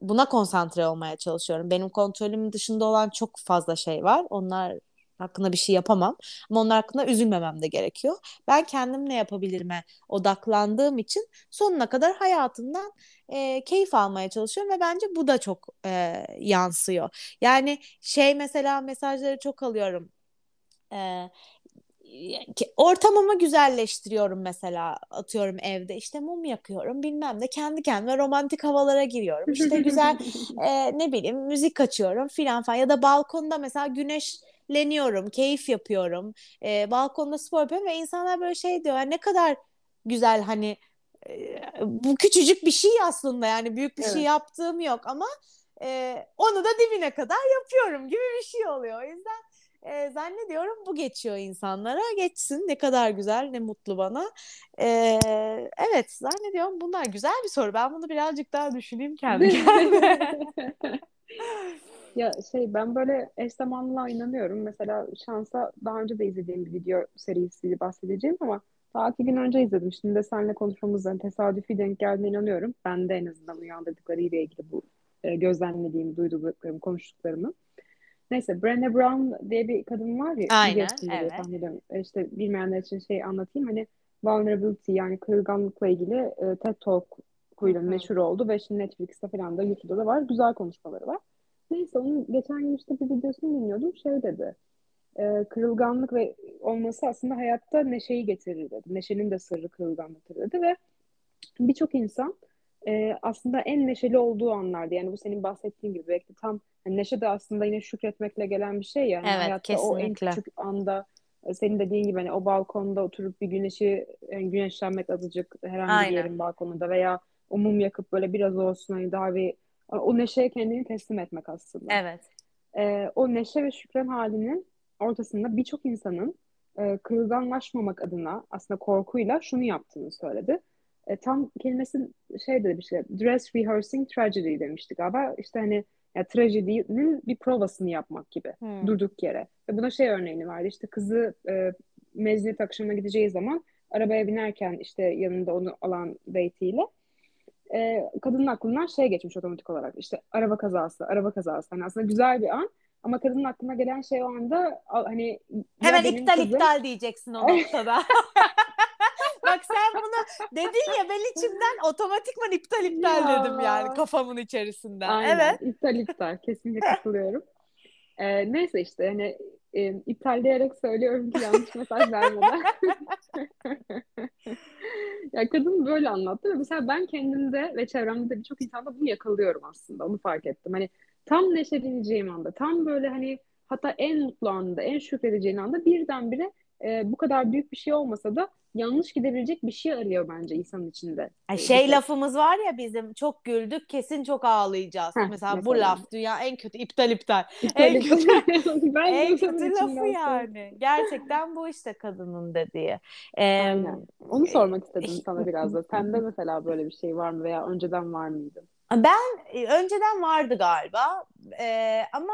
buna konsantre olmaya çalışıyorum. Benim kontrolümün dışında olan çok fazla şey var. Onlar hakkında bir şey yapamam. Ama onlar hakkında üzülmemem de gerekiyor. Ben kendimle yapabilirime odaklandığım için sonuna kadar hayatımdan e, keyif almaya çalışıyorum ve bence bu da çok e, yansıyor. Yani şey mesela mesajları çok alıyorum. E, ortamımı güzelleştiriyorum mesela, atıyorum evde işte mum yakıyorum bilmem ne, kendi kendime romantik havalara giriyorum. İşte güzel e, ne bileyim müzik açıyorum filan falan ya da balkonda mesela güneş leniyorum, keyif yapıyorum. E, balkonda spor yapıyorum ve insanlar böyle şey diyor. Yani ne kadar güzel hani e, bu küçücük bir şey aslında yani büyük bir evet. şey yaptığım yok ama e, onu da dibine kadar yapıyorum gibi bir şey oluyor. O yüzden E, zannediyorum bu geçiyor insanlara. Geçsin, ne kadar güzel, ne mutlu bana. E, evet, zannediyorum bunlar güzel bir soru. Ben bunu birazcık daha düşüneyim kendi kendime. Ya şey, ben böyle eş zamanlılığa inanıyorum. Mesela şansa daha önce de izlediğim bir video serisi bahsedeceğim ama daha iki gün önce izledim. Şimdi de seninle konuşmamızdan tesadüfi denk geldiğine inanıyorum. Ben de en azından uyandırdıkları ile ilgili bu e, gözlemlediğim, duyduklarım, konuştuklarımı. Neyse, Brenna Brown diye bir kadın var ya. Aynen, evet. Diye, işte bilmeyenler için şey anlatayım. Hani vulnerability, yani kırılganlıkla ilgili e, TED Talk'uyla meşhur oldu ve şimdi Netflix'te falan da, YouTube'da da var. Güzel konuşmaları var. Neyse, onun geçen gün işte bir videosunu dinliyordum. Şey dedi, e, kırılganlık ve olması aslında hayatta neşeyi getirir dedi. Neşenin de sırrı kırılganlıktır dedi ve birçok insan e, aslında en neşeli olduğu anlarda, yani bu senin bahsettiğin gibi belki tam yani neşe de aslında yine şükretmekle gelen bir şey ya. Yani evet, hayatta kesinlikle. O en küçük anda, senin dediğin gibi hani o balkonda oturup bir güneşi, yani güneşlenmek azıcık herhangi Aynen. bir yerin balkonunda veya o mum yakıp böyle biraz olsun hani daha bir o neşeye kendini teslim etmek aslında. Evet. Ee, o neşe ve şükran halinin ortasında birçok insanın e, kırılganlaşmamak adına aslında korkuyla şunu yaptığını söyledi. E, tam kelimesi şey dedi bir şey. Dress rehearsing tragedy demişti galiba. İşte hani ya, trajedinin bir provasını yapmak gibi. Hmm. Durduk yere. Ve buna şey örneğini verdi. İşte kızı e, mezuniyet akşamına gideceği zaman arabaya binerken işte yanında onu alan date'iyle E, kadının aklından şey geçmiş otomatik olarak, işte araba kazası, araba kazası. Yani aslında güzel bir an ama kadının aklına gelen şey o anda hani hemen iptal kızım... iptal diyeceksin o noktada. Bak sen bunu dedin ya, ben içimden otomatikman iptal iptal ya. Dedim yani kafamın içerisinden. Aynen. Evet. İptal iptal, kesinlikle katılıyorum. E, neyse işte hani e, iptal diyerek söylüyorum ki yanlış mesaj vermeden. Ya kadın böyle anlattı ve mesela ben kendimde ve çevremde birçok insanda bunu yakalıyorum aslında, onu fark ettim. Hani tam neşeleneceğim anda, tam böyle hani hatta en mutlu anda, en şükredeceğin anda birdenbire e, bu kadar büyük bir şey olmasa da yanlış gidebilecek bir şey arıyor bence insanın içinde. Şey işte, lafımız var ya bizim, çok güldük kesin çok ağlayacağız. Heh, mesela, mesela bu laf dünya en kötü, iptal iptal. iptal en kötü, en kötü lafı yani. Gerçekten bu işte kadının dediği. Ee, Onu sormak istedim sana biraz da. Sende mesela böyle bir şey var mı veya önceden var mıydı? Ben önceden vardı galiba ee, ama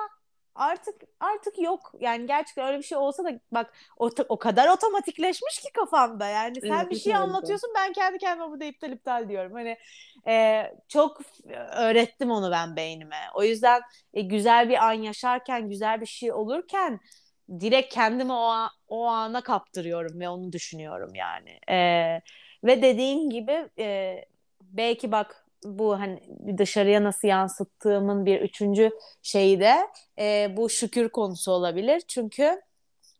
Artık artık yok. Yani gerçekten öyle bir şey olsa da bak o, o kadar otomatikleşmiş ki kafamda. Yani sen evet, bir şey anlatıyorsun, ben kendi kendime burada iptal iptal diyorum. Hani e, çok öğrettim onu ben beynime. O yüzden e, güzel bir an yaşarken, güzel bir şey olurken direkt kendimi o, an, o ana kaptırıyorum ve onu düşünüyorum yani. E, ve dediğin gibi e, belki bak bu hani dışarıya nasıl yansıttığımın bir üçüncü şeyi de e, bu şükür konusu olabilir. Çünkü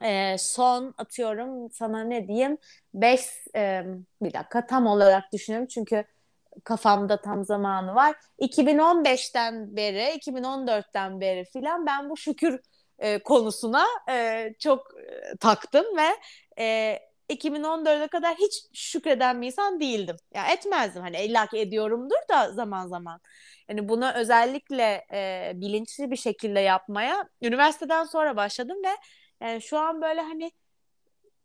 e, son atıyorum sana ne diyeyim beş e, bir dakika tam olarak düşünüyorum çünkü kafamda tam zamanı var. iki bin on beşten beri, iki bin on dörtten beri filan ben bu şükür e, konusuna e, çok e, taktım ve e, iki bin on dörde kadar hiç şükreden bir insan değildim. Ya etmezdim. Hani illa ki ediyorumdur da zaman zaman. Yani bunu özellikle e, bilinçli bir şekilde yapmaya üniversiteden sonra başladım ve yani şu an böyle hani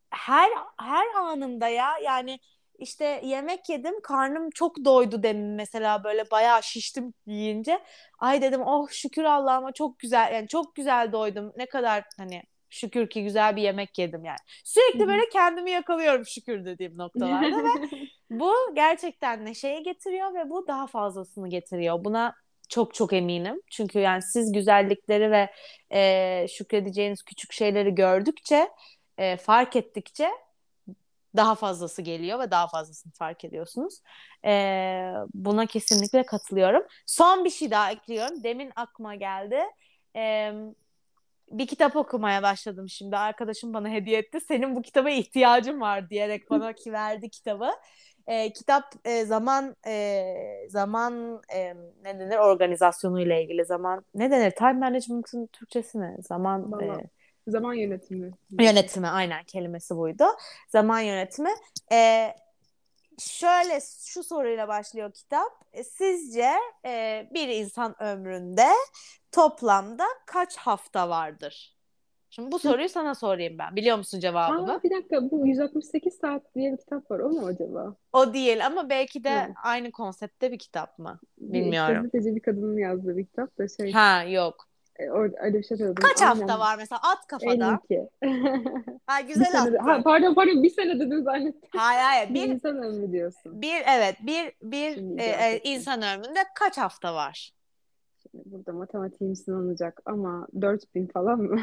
her her anımda ya yani işte yemek yedim, karnım çok doydu demin mesela, böyle bayağı şiştim yiyince. Ay dedim, oh şükür Allah'ıma, çok güzel yani çok güzel doydum. Ne kadar hani şükür ki güzel bir yemek yedim yani. Sürekli böyle kendimi yakalıyorum şükür dediğim noktalarda ve bu gerçekten neşeyi getiriyor ve bu daha fazlasını getiriyor. Buna çok çok eminim. Çünkü yani siz güzellikleri ve e, şükredeceğiniz küçük şeyleri gördükçe, e, fark ettikçe daha fazlası geliyor ve daha fazlasını fark ediyorsunuz. E, buna kesinlikle katılıyorum. Son bir şey daha ekliyorum. Demin aklıma geldi. E, Bir kitap okumaya başladım şimdi. Arkadaşım bana hediye etti. Senin bu kitaba ihtiyacın var diyerek bana ki verdi kitabı. E, kitap e, zaman e, zaman e, ne denir organizasyonuyla ilgili, zaman ne denir? Time management'ın Türkçesi ne? Zaman e, zaman yönetimi. Yönetimi, aynen, kelimesi buydu. Zaman yönetimi. E, şöyle şu soruyla başlıyor kitap. Sizce e, bir insan ömründe toplamda kaç hafta vardır? Şimdi bu soruyu sana sorayım ben. Biliyor musun cevabını? Aa, bir dakika, bu yüz altmış sekiz saat diye bir kitap var, o mu acaba? O değil ama belki de evet. Aynı konseptte bir kitap mı? Bilmiyorum. Gazeteci bir kadının yazdığı bir kitap da şey. Ha yok. Öyle şey. Kaç aynen. Hafta var mesela at kafada? elli iki. Ha güzel hafta. Ha, pardon pardon bir sene dedin zannettim. Hayır hayır. Bir insan ömrü diyorsun. Bir evet bir bir e, e, insan ömründe kaç hafta var? Şimdi burada matematiğim sınanacak ama dört bin falan mı?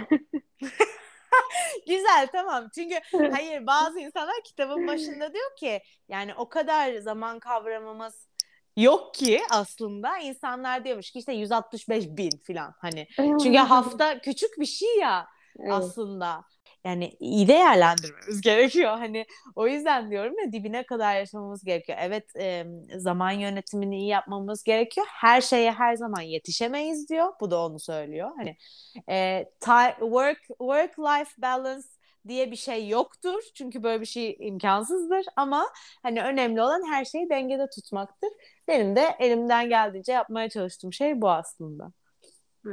Güzel tamam. Çünkü hayır bazı insanlar kitabın başında diyor ki yani o kadar zaman kavramımız yok ki aslında insanlar diyormuş ki işte yüz altmış beş bin falan hani. Çünkü hafta küçük bir şey ya aslında. Yani iyi değerlendirmemiz gerekiyor. Hani o yüzden diyorum ya dibine kadar yaşamamız gerekiyor. Evet e, zaman yönetimini iyi yapmamız gerekiyor. Her şeye her zaman yetişemeyiz diyor. Bu da onu söylüyor. Hani e, ta- work work life balance diye bir şey yoktur. Çünkü böyle bir şey imkansızdır ama hani önemli olan her şeyi dengede tutmaktır. Benim de elimden geldiğince yapmaya çalıştığım şey bu aslında.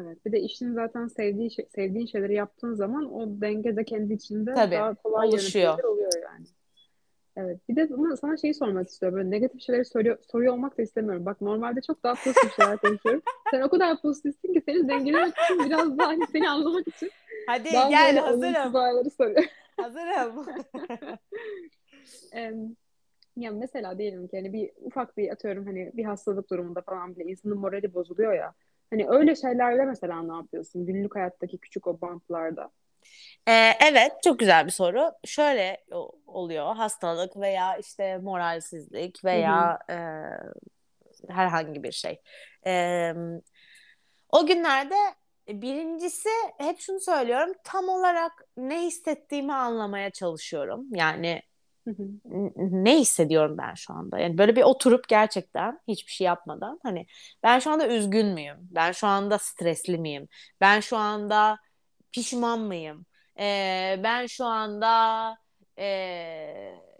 Evet. Bir de işini zaten sevdiği, sevdiğin şeyleri yaptığın zaman o denge de kendi içinde tabii, daha kolay oluşuyor. Oluyor yani. Evet. Bir de bunu sana şeyi sormak istiyorum. Böyle negatif şeyleri soruyor, soruyor olmak da istemiyorum. Bak normalde çok daha pozitif şeyler konuşuyorum. Sen o kadar pozitifsin ki seni dengelemek için biraz daha hani seni anlamak için. Hadi daha gel hazırım. Hazırım. um, ya mesela diyelim ki hani bir ufak bir atıyorum hani bir hastalık durumunda falan bile insanın morali bozuluyor ya. Hani öyle şeylerle mesela ne yapıyorsun? Günlük hayattaki küçük o bantlarda. Ee, evet, çok güzel bir soru. Şöyle oluyor, hastalık veya işte moralsizlik veya e, herhangi bir şey. E, o günlerde birincisi hep şunu söylüyorum, tam olarak ne hissettiğimi anlamaya çalışıyorum. Yani ne hissediyorum ben şu anda? Yani böyle bir oturup gerçekten hiçbir şey yapmadan hani ben şu anda üzgün müyüm? Ben şu anda stresli miyim? Ben şu anda pişman mıyım? Ee, ben şu anda e,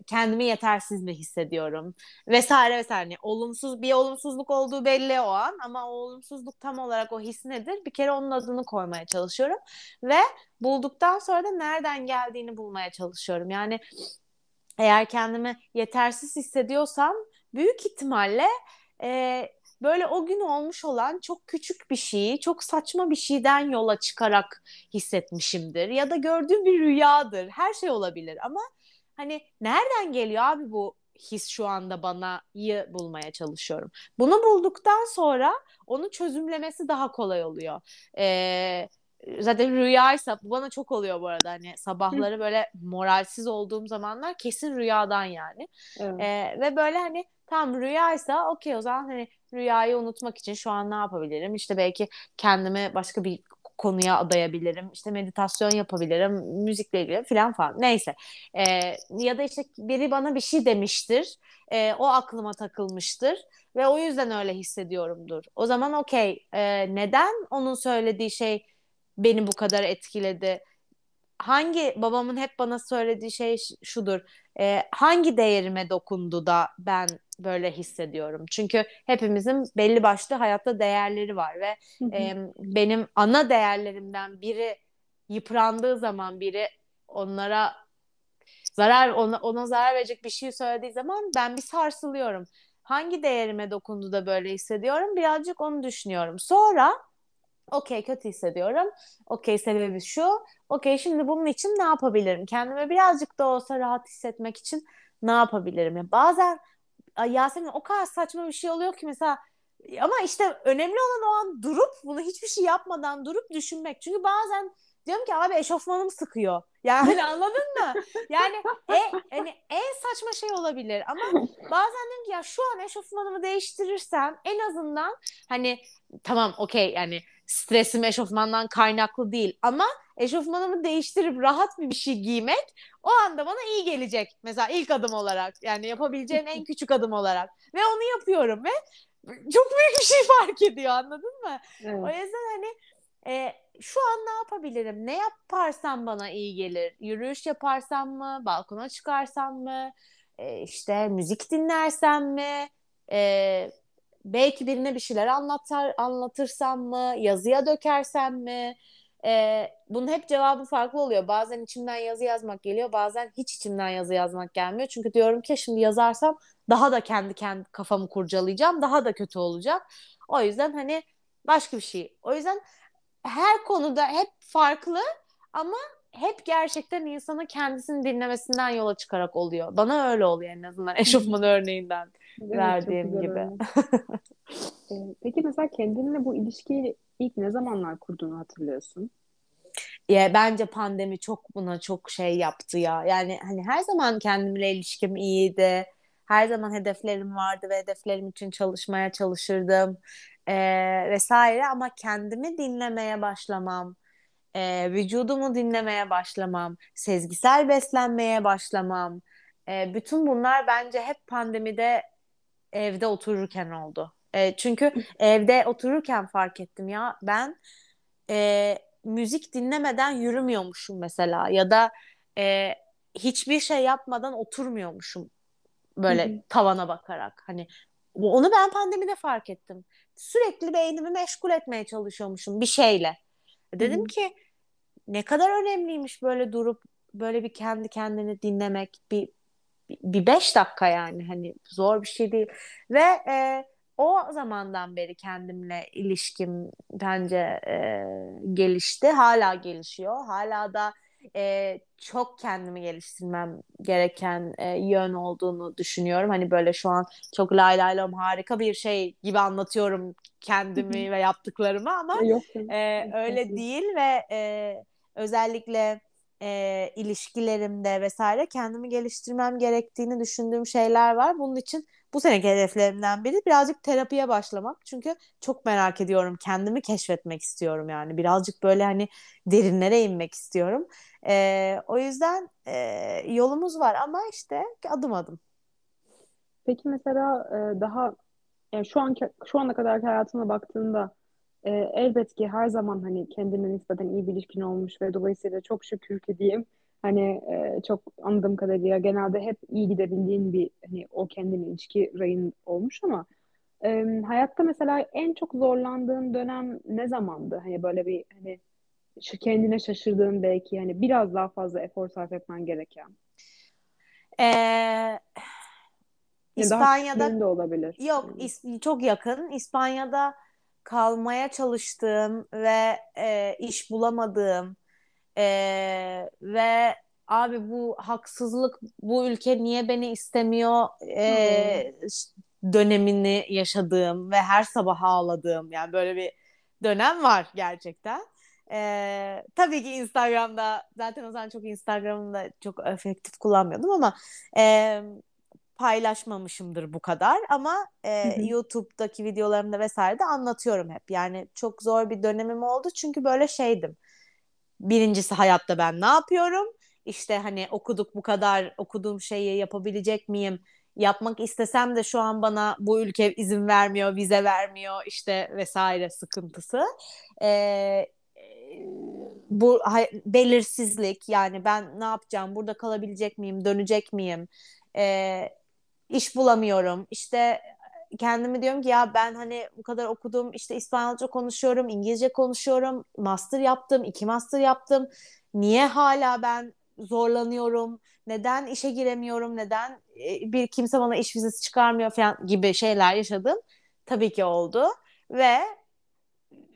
kendimi yetersiz mi hissediyorum? Vesaire vesaire. Yani olumsuz bir olumsuzluk olduğu belli o an ama o olumsuzluk tam olarak o his nedir? Bir kere onun adını koymaya çalışıyorum ve bulduktan sonra da nereden geldiğini bulmaya çalışıyorum. Yani eğer kendimi yetersiz hissediyorsam büyük ihtimalle e, böyle o gün olmuş olan çok küçük bir şeyi, çok saçma bir şeyden yola çıkarak hissetmişimdir. Ya da gördüğüm bir rüyadır. Her şey olabilir ama hani nereden geliyor abi bu his şu anda bana'yı bulmaya çalışıyorum. Bunu bulduktan sonra onu çözümlemesi daha kolay oluyor. Evet. Zaten rüyaysa bu bana çok oluyor bu arada hani sabahları böyle moralsiz olduğum zamanlar kesin rüyadan yani evet. ee, ve böyle hani tam rüyaysa okey o zaman hani rüyayı unutmak için şu an ne yapabilirim işte belki kendimi başka bir konuya adayabilirim işte meditasyon yapabilirim müzikle ilgili falan falan neyse ee, ya da işte biri bana bir şey demiştir ee, o aklıma takılmıştır ve o yüzden öyle hissediyorumdur o zaman okey ee, neden onun söylediği şey beni bu kadar etkiledi. Hangi babamın hep bana söylediği şey şudur. E, hangi değerime dokundu da ben böyle hissediyorum. Çünkü hepimizin belli başlı hayatta değerleri var ve e, benim ana değerlerimden biri yıprandığı zaman biri onlara zarar ona, ona zarar verecek bir şey söylediği zaman ben bir sarsılıyorum. Hangi değerime dokundu da böyle hissediyorum? Birazcık onu düşünüyorum. Sonra okey kötü hissediyorum. Okey sebebi şu. Okey şimdi bunun için ne yapabilirim? Kendime birazcık da olsa rahat hissetmek için ne yapabilirim? Yani bazen Yasemin o kadar saçma bir şey oluyor ki mesela ama işte önemli olan o an durup bunu hiçbir şey yapmadan durup düşünmek. Çünkü bazen diyorum ki abi eşofmanım sıkıyor. Yani anladın mı? Yani e, yani en saçma şey olabilir ama bazen diyorum ki ya şu an eşofmanımı değiştirirsem en azından hani tamam okey yani stresim eşofmandan kaynaklı değil ama eşofmanımı değiştirip rahat bir bir şey giymek o anda bana iyi gelecek. Mesela ilk adım olarak yani yapabileceğim en küçük adım olarak ve onu yapıyorum ve çok büyük bir şey fark ediyor anladın mı? Evet. O yüzden hani e, şu an ne yapabilirim? Ne yaparsam bana iyi gelir? Yürüyüş yaparsam mı? Balkona çıkarsam mı? E, işte müzik dinlersem mi? E, belki birine bir şeyler anlatır, anlatırsam mı? Yazıya dökersem mi? Ee, bunun hep cevabı farklı oluyor. Bazen içimden yazı yazmak geliyor, bazen hiç içimden yazı yazmak gelmiyor. Çünkü diyorum ki şimdi yazarsam daha da kendi kendi kafamı kurcalayacağım, daha da kötü olacak. O yüzden hani başka bir şey. O yüzden her konuda hep farklı ama hep gerçekten insanın kendisini dinlemesinden yola çıkarak oluyor. Bana öyle oluyor en azından eşofman örneğinden evet, verdiğim gibi. Peki mesela kendinle bu ilişkiyi ilk ne zamanlar kurduğunu hatırlıyorsun? Ya, bence pandemi çok buna çok şey yaptı ya. Yani hani her zaman kendimle ilişkim iyiydi. Her zaman hedeflerim vardı ve hedeflerim için çalışmaya çalışırdım. Ee, vesaire ama kendimi dinlemeye başlamam. E, vücudumu dinlemeye başlamam, sezgisel beslenmeye başlamam. E, bütün bunlar bence hep pandemide evde otururken oldu. E, çünkü evde otururken fark ettim ya ben e, müzik dinlemeden yürümüyormuşum mesela ya da e, hiçbir şey yapmadan oturmuyormuşum böyle Hı-hı. tavana bakarak. Hani onu ben pandemide fark ettim. Sürekli beynimi meşgul etmeye çalışıyormuşum bir şeyle. Dedim Hı-hı. ki ne kadar önemliymiş böyle durup böyle bir kendi kendini dinlemek bir bir beş dakika yani hani zor bir şey değil ve e, o zamandan beri kendimle ilişkim bence e, gelişti, hala gelişiyor, hala da e, çok kendimi geliştirmem gereken e, yön olduğunu düşünüyorum. Hani böyle şu an çok lay lay lom harika bir şey gibi anlatıyorum kendimi ve yaptıklarımı ama yok, e, öyle değil ve e, özellikle e, ilişkilerimde vesaire kendimi geliştirmem gerektiğini düşündüğüm şeyler var. Bunun için bu seneki hedeflerimden biri birazcık terapiye başlamak. Çünkü çok merak ediyorum. Kendimi keşfetmek istiyorum yani. Birazcık böyle hani derinlere inmek istiyorum. E, o yüzden e, yolumuz var ama işte adım adım. Peki mesela e, daha yani şu an şu ana kadarki hayatına baktığında e, elbet ki her zaman hani kendine nispeten iyi bir ilişkin olmuş ve dolayısıyla çok şükür ki diyeyim hani e, çok anladığım kadarıyla genelde hep iyi gidebildiğin bir hani o kendine ilişki rayın olmuş ama e, hayatta mesela en çok zorlandığın dönem ne zamandı? Hani böyle bir hani şu kendine şaşırdığın belki hani biraz daha fazla efor sarf etmen gereken. Eee İspanya'da de olabilir. Yok, is- çok yakın. İspanya'da kalmaya çalıştığım ve e, iş bulamadığım e, ve abi bu haksızlık, bu ülke niye beni istemiyor e, hmm. dönemini yaşadığım ve her sabah ağladığım yani böyle bir dönem var gerçekten. Ee, tabii ki Instagram'da zaten o zaman çok Instagram'da çok efektif kullanmıyordum ama e, paylaşmamışımdır bu kadar ama e, YouTube'daki videolarımda vesaire de anlatıyorum hep. Yani çok zor bir dönemim oldu çünkü böyle şeydim. Birincisi hayatta ben ne yapıyorum? İşte hani okuduk bu kadar okuduğum şeyi yapabilecek miyim? Yapmak istesem de şu an bana bu ülke izin vermiyor, vize vermiyor işte vesaire sıkıntısı. Ee, bu hay- belirsizlik yani ben ne yapacağım? Burada kalabilecek miyim? Dönecek miyim? E, iş bulamıyorum işte kendimi diyorum ki ya ben hani bu kadar okudum işte İspanyolca konuşuyorum, İngilizce konuşuyorum, master yaptım, iki master yaptım, niye hala ben zorlanıyorum, neden işe giremiyorum, neden e, bir kimse bana iş vizesi çıkarmıyor falan gibi şeyler yaşadım tabii ki oldu ve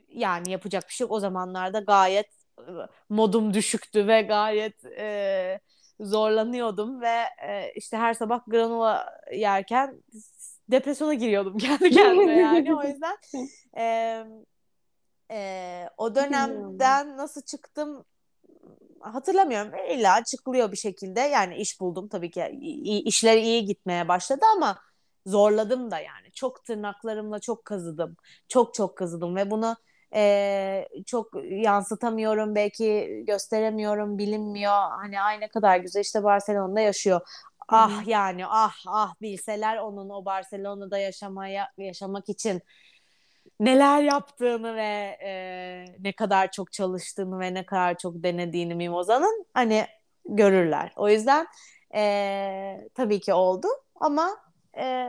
yani yapacak bir şey yok. O zamanlarda gayet e, modum düşüktü ve gayet e, zorlanıyordum ve e, işte her sabah granola yerken depresyona giriyordum kendi kendime yani o yüzden e, e, o dönemden nasıl çıktım hatırlamıyorum. İlla çıkılıyor bir şekilde yani iş buldum tabii ki işler iyi gitmeye başladı ama zorladım da yani çok tırnaklarımla çok kazıdım çok çok kazıdım ve bunu Ee, çok yansıtamıyorum belki gösteremiyorum bilinmiyor hani ay ne kadar güzel işte Barcelona'da yaşıyor ah hmm. yani ah ah bilseler onun o Barcelona'da yaşamaya yaşamak için neler yaptığını ve e, ne kadar çok çalıştığını ve ne kadar çok denediğini Mimoza'nın hani görürler o yüzden e, tabii ki oldu ama e,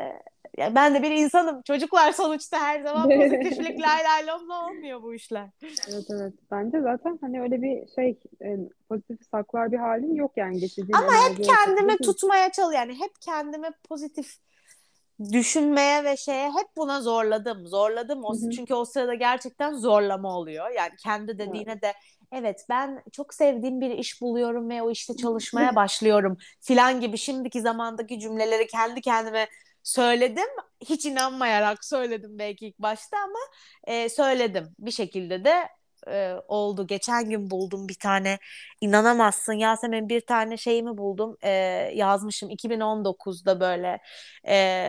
yani ben de bir insanım. Çocuklar sonuçta her zaman pozitiflik lay lay lomla olmuyor bu işler. Evet evet. Bence zaten hani öyle bir şey yani, pozitif saklar bir halin yok yani. Geçici. Ama hep kendimi tutmaya çalışıyorum. Yani hep kendimi pozitif düşünmeye ve şeye hep buna zorladım. Zorladım. O, çünkü o sırada gerçekten zorlama oluyor. Yani kendi dediğine evet. de evet ben çok sevdiğim bir iş buluyorum ve o işte çalışmaya başlıyorum filan gibi şimdiki zamandaki cümleleri kendi kendime söyledim. Hiç inanmayarak söyledim belki ilk başta ama e, söyledim. Bir şekilde de e, oldu. Geçen gün buldum bir tane. İnanamazsın Yasemin, bir tane şeyimi buldum. E, yazmışım iki bin on dokuzda böyle. E,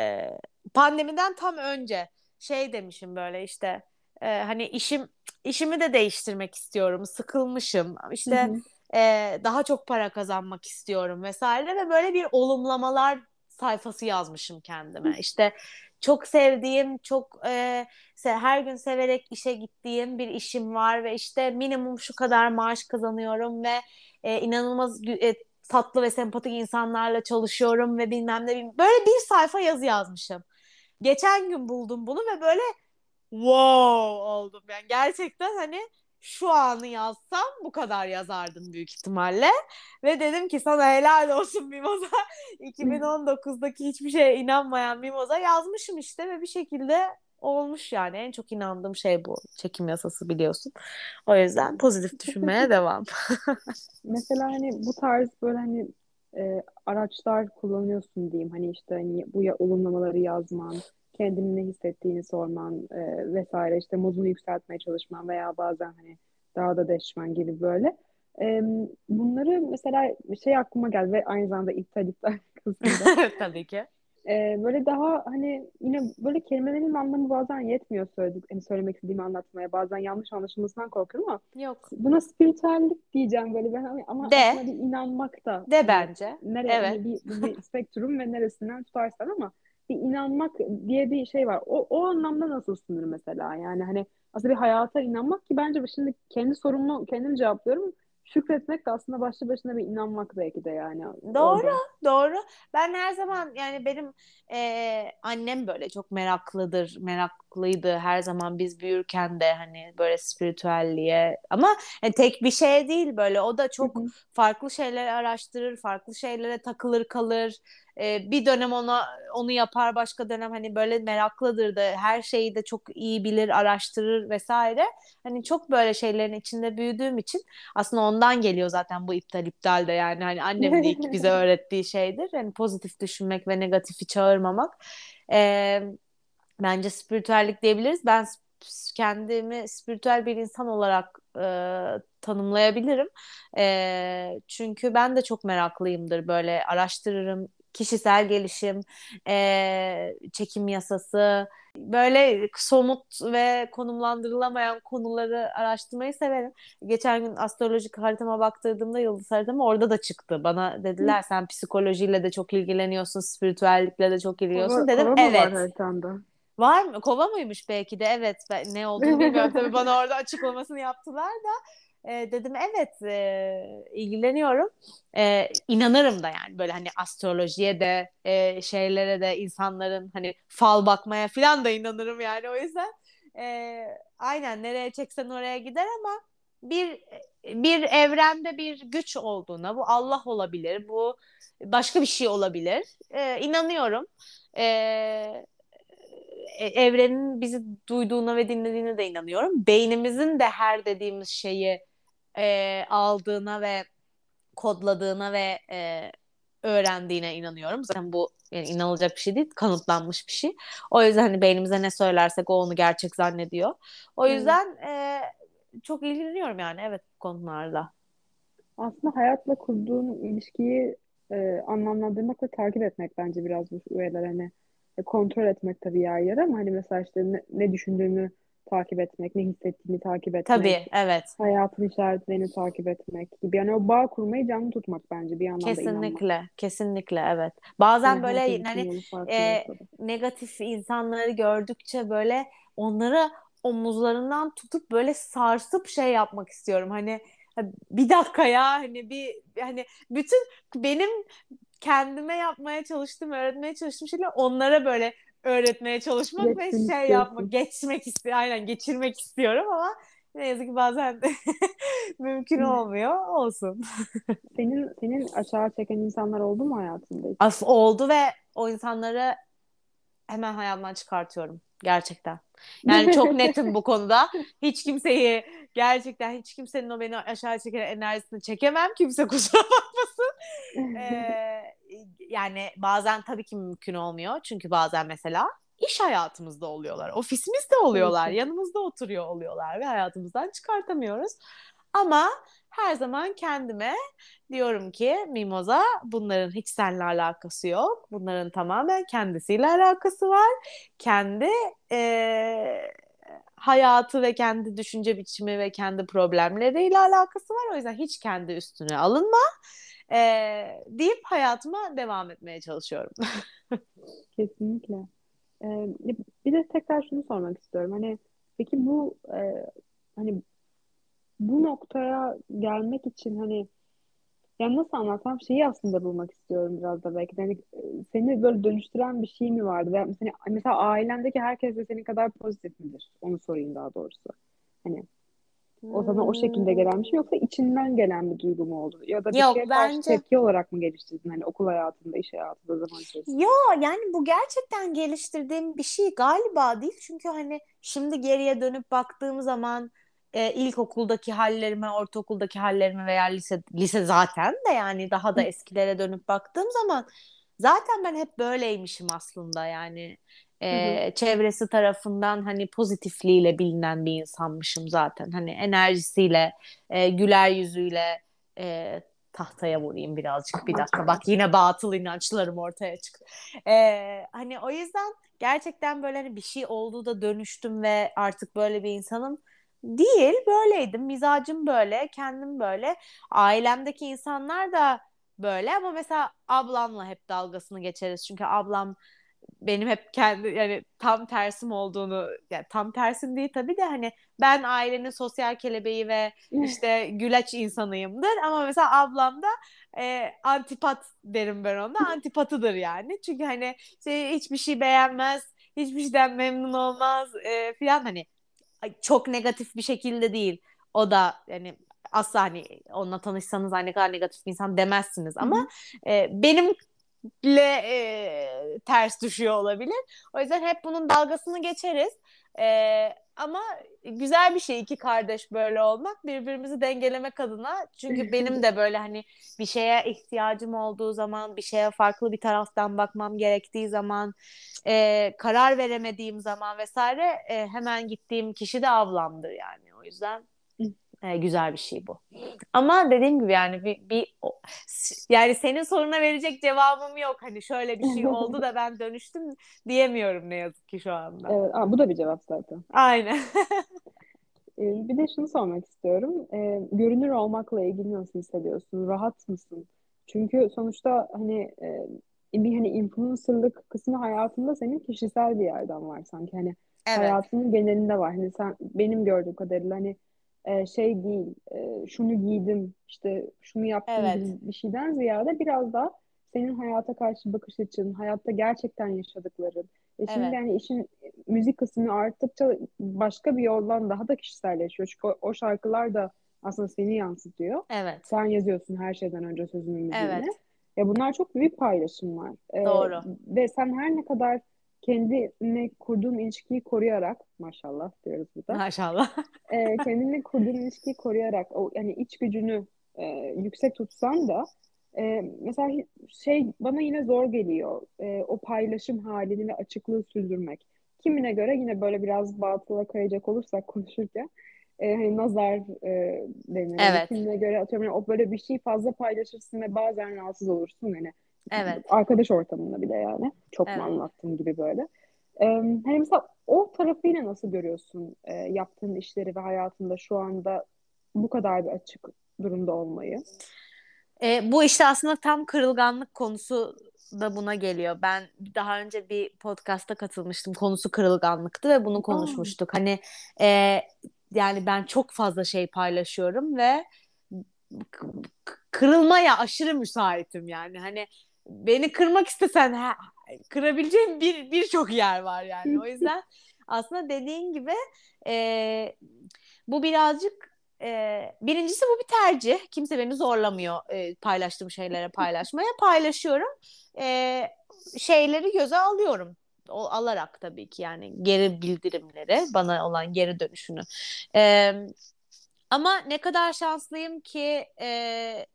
pandemiden tam önce şey demişim böyle işte. E, hani işim işimi de değiştirmek istiyorum. Sıkılmışım. İşte hı hı. E, daha çok para kazanmak istiyorum vesaire ve böyle bir olumlamalar sayfası yazmışım kendime. İşte çok sevdiğim, çok e, her gün severek işe gittiğim bir işim var ve işte minimum şu kadar maaş kazanıyorum ve e, inanılmaz e, tatlı ve sempatik insanlarla çalışıyorum ve bilmem ne. Bilmem. Böyle bir sayfa yazı yazmışım. Geçen gün buldum bunu ve böyle wow oldum. Yani gerçekten hani şu anı yazsam bu kadar yazardım büyük ihtimalle. Ve dedim ki sana helal olsun Mimoza. iki bin on dokuzdaki hiçbir şeye inanmayan Mimoza yazmışım işte ve bir şekilde olmuş yani. En çok inandığım şey bu. Çekim yasası biliyorsun. O yüzden pozitif düşünmeye devam. Mesela hani bu tarz böyle hani e, araçlar kullanıyorsun diyeyim. Hani işte hani bu ya, olumlamaları yazman, kendini ne hissettiğini sorman e, vesaire işte modunu yükseltmeye çalışman veya bazen hani daha da deşmen gibi böyle. E, bunları mesela şey aklıma geldi ve aynı zamanda iptal iptal kısmında. Tabii ki. E, böyle daha hani yine böyle kelimelerin anlamı bazen yetmiyor söyledik, hani söylemek istediğimi anlatmaya. Bazen yanlış anlaşılmasından korkuyorum ama yok. Buna spiritüellik diyeceğim böyle ben ama de. Aslında bir inanmak da. De bence. Nereye, evet. Hani bir, bir spektrum ve neresinden tutarsan ama bir inanmak diye bir şey var. O, o anlamda nasıl sınır mesela? Yani hani aslında bir hayata inanmak ki bence şimdi kendi sorumu kendim cevaplıyorum. Şükretmek de aslında başlı başına bir inanmak belki de yani. Doğru, orada. Doğru. Ben her zaman yani benim e, annem böyle çok meraklıdır, meraklıydı. Her zaman biz büyürken de hani böyle spiritüelliğe ama yani tek bir şey değil böyle. O da çok Hı-hı. farklı şeyleri araştırır, farklı şeylere takılır kalır. E, bir dönem ona onu yapar, başka dönem hani böyle meraklıdır da her şeyi de çok iyi bilir, araştırır vesaire. Hani çok böyle şeylerin içinde büyüdüğüm için aslında ondan geliyor zaten bu iptal iptal de yani hani annemin ilk bize öğrettiği şeydir. Hani pozitif düşünmek ve negatifi çağırmamak. E, bence spiritüellik diyebiliriz. Ben kendimi spiritüel bir insan olarak e, tanımlayabilirim. E, çünkü ben de çok meraklıyımdır. Böyle araştırırım. Kişisel gelişim, e, çekim yasası, böyle somut ve konumlandırılamayan konuları araştırmayı severim. Geçen gün astrolojik haritama baktırdığımda yıldız haritama orada da çıktı. Bana dediler Hı. sen psikolojiyle de çok ilgileniyorsun, spiritüellikle de çok ilgileniyorsun. Kova, dedim kova evet. Var haritanda? Var mı? Kova mıymış belki de evet. Ben, ne olduğunu bilmiyorum. Tabii bana orada açıklamasını yaptılar da. E, dedim evet e, ilgileniyorum. E, inanırım da yani böyle hani astrolojiye de e, şeylere de insanların hani fal bakmaya falan da inanırım yani o yüzden e, aynen nereye çeksen oraya gider ama bir bir evrende bir güç olduğuna, bu Allah olabilir, bu başka bir şey olabilir. E, inanıyorum. E, evrenin bizi duyduğuna ve dinlediğine de inanıyorum. Beynimizin de her dediğimiz şeyi E, aldığına ve kodladığına ve e, öğrendiğine inanıyorum. Zaten bu yani inanılacak bir şey değil, kanıtlanmış bir şey. O yüzden hani beynimize ne söylersek o onu gerçek zannediyor. O yüzden hmm. e, çok ilgileniyorum yani evet bu konularla. Aslında hayatla kurduğun ilişkiyi e, anlamlandırmak ve takip etmek bence biraz bu üyeler hani kontrol etmek tabii yer yer ama hani mesela işte ne, ne düşündüğünü takip etmek, ne hissettiğini takip etmek. Tabii, evet. Hayatın işaretlerini takip etmek gibi. Yani o bağ kurmayı canlı tutmak bence bir anlamda kesinlikle, inanmak. Kesinlikle, kesinlikle evet. Bazen yani böyle hani e, negatif insanları gördükçe böyle onları omuzlarından tutup böyle sarsıp şey yapmak istiyorum. Hani bir dakika ya hani bir hani bütün benim kendime yapmaya çalıştığım, öğretmeye çalıştığım şeyler onlara böyle öğretmeye çalışmak geçmek ve şey istiyorsun. yapmak, geçmek istiyorum. Aynen, geçirmek istiyorum ama ne yazık ki bazen de mümkün olmuyor. Olsun. senin senin aşağı çeken insanlar oldu mu hayatında? As oldu ve o insanları hemen hayatımdan çıkartıyorum. Gerçekten. Yani çok netim bu konuda. Hiç kimseyi, gerçekten hiç kimsenin o beni aşağı çeken enerjisini çekemem. Kimse kusura bakmasın. Ee, yani bazen tabii ki mümkün olmuyor. Çünkü bazen mesela iş hayatımızda oluyorlar. Ofisimizde oluyorlar. Yanımızda oturuyor oluyorlar ve hayatımızdan çıkartamıyoruz. Ama her zaman kendime diyorum ki Mimoza, bunların hiç seninle alakası yok. Bunların tamamen kendisiyle alakası var. Kendi e, hayatı ve kendi düşünce biçimi ve kendi problemleriyle alakası var. O yüzden hiç kendi üstüne alınma e, deyip hayatıma devam etmeye çalışıyorum. Kesinlikle. Ee, bir de tekrar şunu sormak istiyorum. Hani peki bu e, hani bu noktaya gelmek için hani yani nasıl anlatsam şeyi aslında bulmak istiyorum biraz da belki. Yani seni böyle dönüştüren bir şey mi vardı? Yani seni, mesela ailendeki herkes de senin kadar pozitif midir? Onu sorayım daha doğrusu. Hani hmm. o sana o şekilde gelen bir şey yoksa içinden gelen bir duygu mu oldu? Ya da bir Yok, şeye karşı bence... tepki olarak mı geliştirdin? Hani okul hayatında, iş hayatında zaman içerisinde. Yok yani bu gerçekten geliştirdiğim bir şey galiba değil. Çünkü hani şimdi geriye dönüp baktığım zaman E, ilkokuldaki hallerime, ortaokuldaki hallerime veya lise, lise zaten de yani daha da eskilere dönüp baktığım zaman zaten ben hep böyleymişim aslında yani. E, hı hı. Çevresi tarafından hani pozitifliğiyle bilinen bir insanmışım zaten. Hani enerjisiyle, e, güler yüzüyle e, tahtaya vurayım birazcık, bir dakika bak yine batıl inançlarım ortaya çıktı. Ee, hani o yüzden gerçekten böyle hani bir şey oldu da dönüştüm ve artık böyle bir insanım değil, böyleydim. Mizacım böyle, kendim böyle. Ailemdeki insanlar da böyle ama mesela ablamla hep dalgasını geçeriz. Çünkü ablam benim hep kendi yani tam tersim olduğunu, yani tam tersim değil tabii de hani ben ailenin sosyal kelebeği ve işte güleç insanıyımdır ama mesela ablam da e, antipat derim ben ona. Antipatıdır yani. Çünkü hani şey, hiçbir şey beğenmez, hiçbir şeyden memnun olmaz e, filan hani. Çok negatif bir şekilde değil. O da yani asla hani onunla tanışsanız hani ne kadar negatif bir insan demezsiniz ama e, benimle e, ters düşüyor olabilir. O yüzden hep bunun dalgasını geçeriz. E, ama güzel bir şey iki kardeş böyle olmak, birbirimizi dengelemek adına. Çünkü benim de böyle hani bir şeye ihtiyacım olduğu zaman, bir şeye farklı bir taraftan bakmam gerektiği zaman, e, karar veremediğim zaman vesaire e, hemen gittiğim kişi de ablamdır yani. O yüzden e, güzel bir şey bu. Ama dediğim gibi yani bir, bir yani senin soruna verecek cevabım yok. Hani şöyle bir şey oldu da ben dönüştüm diyemiyorum ne yazık ki şu anda. Evet, aa, bu da bir cevap zaten. Aynen. Bir de şunu sormak istiyorum. E, görünür olmakla ilgili nasıl hissediyorsun? Rahat mısın? Çünkü sonuçta hani e, bir hani influencerlık kısmı hayatında senin kişisel bir yerden var sanki. Hani evet. Hayatının genelinde var. Hani sen benim gördüğüm kadarıyla hani e, şey değil, e, şunu giydim, işte şunu yaptım evet. bir şeyden ziyade biraz da senin hayata karşı bakış açın, hayatta gerçekten yaşadıkların. E şimdi evet. yani işin müzik kısmı arttıkça başka bir yoldan daha da kişiselleşiyor. Çünkü o, o şarkılar da aslında seni yansıtıyor. Evet. Sen yazıyorsun her şeyden önce sözünün müziğini. Evet. Ya bunlar çok büyük paylaşımlar. Doğru. Ee, ve sen her ne kadar kendine kurduğun ilişkiyi koruyarak, maşallah diyoruz burada. Maşallah. e, kendine kurduğun ilişkiyi koruyarak, o yani iç gücünü e, yüksek tutsan da Ee, mesela şey bana yine zor geliyor ee, o paylaşım halini ve açıklığı sürdürmek. Kimine göre yine böyle biraz batıla kayacak olursak konuşurken e, hani nazar e, deniyor. Evet. Kimine göre atıyorum yani o böyle bir şey fazla paylaşırsın ve bazen rahatsız olursun hani. Evet. Arkadaş ortamında bile yani çok evet. mu anlattığım gibi böyle. Ee, hani mesela o tarafıyla nasıl görüyorsun e, yaptığın işleri ve hayatında şu anda bu kadar bir açık durumda olmayı? E, bu işte aslında tam kırılganlık konusu da buna geliyor. Ben daha önce bir podcasta katılmıştım. Konusu kırılganlıktı ve bunu konuşmuştuk. Hani e, yani ben çok fazla şey paylaşıyorum ve kırılmaya aşırı müsaitim yani. Hani beni kırmak istesen ha, kırabileceğim bir birçok yer var yani. O yüzden aslında dediğin gibi e, bu birazcık e, birincisi bu bir tercih. Kimse beni zorlamıyor e, paylaştığım şeylere paylaşmaya. Paylaşıyorum. E, şeyleri göze alıyorum. O, alarak tabii ki yani geri bildirimleri, bana olan geri dönüşünü. E, ama ne kadar şanslıyım ki e,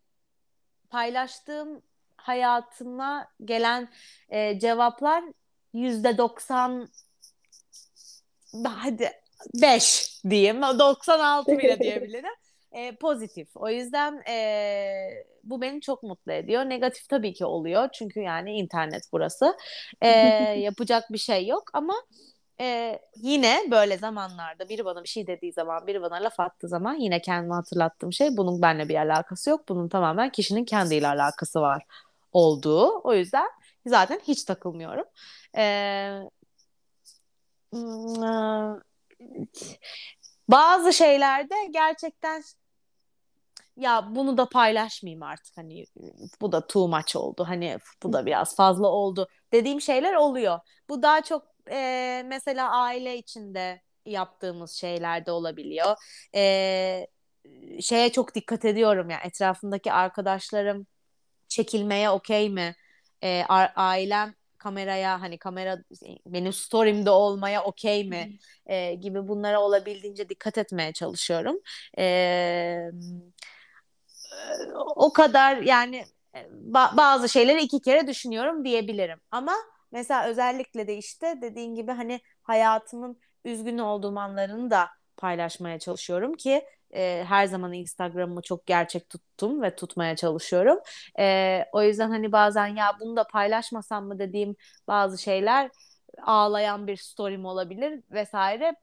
paylaştığım hayatıma gelen e, cevaplar yüzde doksan hadi beş diyeyim, doksan altı bile diyebilirim e, pozitif. O yüzden e, bu beni çok mutlu ediyor. Negatif tabii ki oluyor çünkü yani internet burası, e, yapacak bir şey yok ama e, yine böyle zamanlarda biri bana bir şey dediği zaman, biri bana laf attığı zaman yine kendime hatırlattığım şey bunun benimle bir alakası yok, bunun tamamen kişinin kendiyle alakası var olduğu. O yüzden zaten hiç takılmıyorum. Eee bazı şeylerde gerçekten ya bunu da paylaşmayayım artık, hani bu da too much oldu, hani bu da biraz fazla oldu dediğim şeyler oluyor. Bu daha çok e, mesela aile içinde yaptığımız şeylerde olabiliyor. E, şeye çok dikkat ediyorum yani, etrafımdaki arkadaşlarım çekilmeye okey mi? E, ailem kameraya, hani kamera benim story'imde olmaya okey mi e, gibi, bunlara olabildiğince dikkat etmeye çalışıyorum. E, o kadar yani ba- bazı şeyleri iki kere düşünüyorum diyebilirim. Ama mesela özellikle de işte dediğin gibi hani hayatımın üzgün olduğum anlarını da paylaşmaya çalışıyorum ki e, her zaman Instagram'ımı çok gerçek tuttum ve tutmaya çalışıyorum. E, o yüzden hani bazen ya bunu da paylaşmasam mı dediğim bazı şeyler, ağlayan bir story'm olabilir vesaire,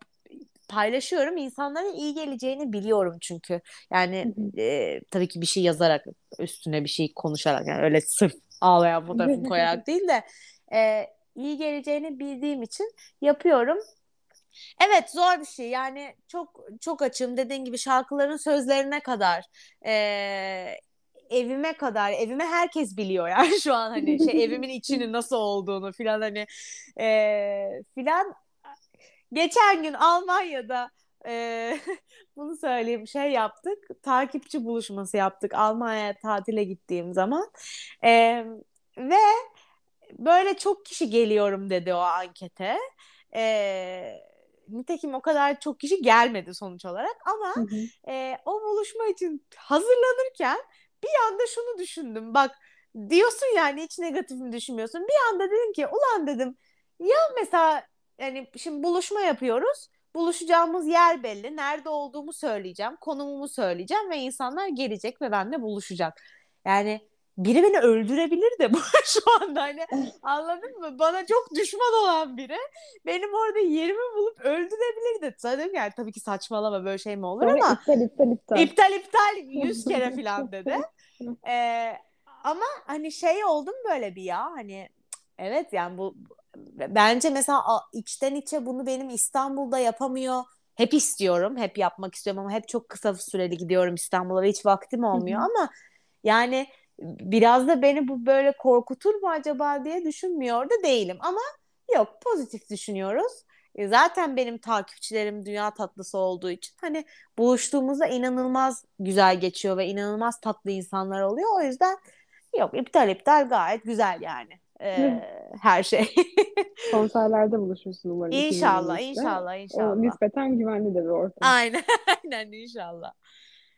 paylaşıyorum. İnsanlara iyi geleceğini biliyorum çünkü. Yani e, tabii ki bir şey yazarak, üstüne bir şey konuşarak, yani öyle sırf ağlayan fotoğrafımı koyarak değil de e, iyi geleceğini bildiğim için yapıyorum. Evet, zor bir şey yani, çok çok açım dediğin gibi, şarkıların sözlerine kadar e, evime kadar, evime herkes biliyor yani şu an hani şey, evimin içinin nasıl olduğunu filan hani e, filan. Geçen gün Almanya'da e, bunu söyleyeyim, şey yaptık, takipçi buluşması yaptık Almanya'ya tatile gittiğim zaman e, ve böyle çok kişi geliyorum dedi o ankete. E, Nitekim o kadar çok kişi gelmedi sonuç olarak ama hı hı. E, o buluşma için hazırlanırken bir anda şunu düşündüm. Bak diyorsun yani hiç negatifini düşünmüyorsun. Bir anda dedim ki ulan dedim ya, mesela yani şimdi buluşma yapıyoruz. Buluşacağımız yer belli. Nerede olduğumu söyleyeceğim. Konumumu söyleyeceğim ve insanlar gelecek ve benimle buluşacak. Yani biri beni öldürebilir de şu anda hani, anladın mı? Bana çok düşman olan biri benim orada yerimi bulup öldürebilir de. Dedim yani tabii ki saçmalama, böyle şey mi olur, sonra ama iptal iptal iptal. İptal iptal yüz kere falan dedi. ee, ama hani şey oldum böyle bir ya hani evet yani bu bence mesela içten içe bunu benim İstanbul'da yapamıyor. Hep istiyorum, hep yapmak istiyorum ama hep çok kısa süreli gidiyorum İstanbul'a ve hiç vaktim olmuyor ama yani biraz da beni bu böyle korkutur mu acaba diye düşünmüyor da değilim ama yok, pozitif düşünüyoruz. E zaten benim takipçilerim dünya tatlısı olduğu için hani buluştuğumuzda inanılmaz güzel geçiyor ve inanılmaz tatlı insanlar oluyor. O yüzden yok, iptal iptal gayet güzel yani e, her şey. Konserlerde buluşursun umarım. İnşallah, inşallah, inşallah. O nispeten güvenli de bir ortam. Aynen, aynen inşallah.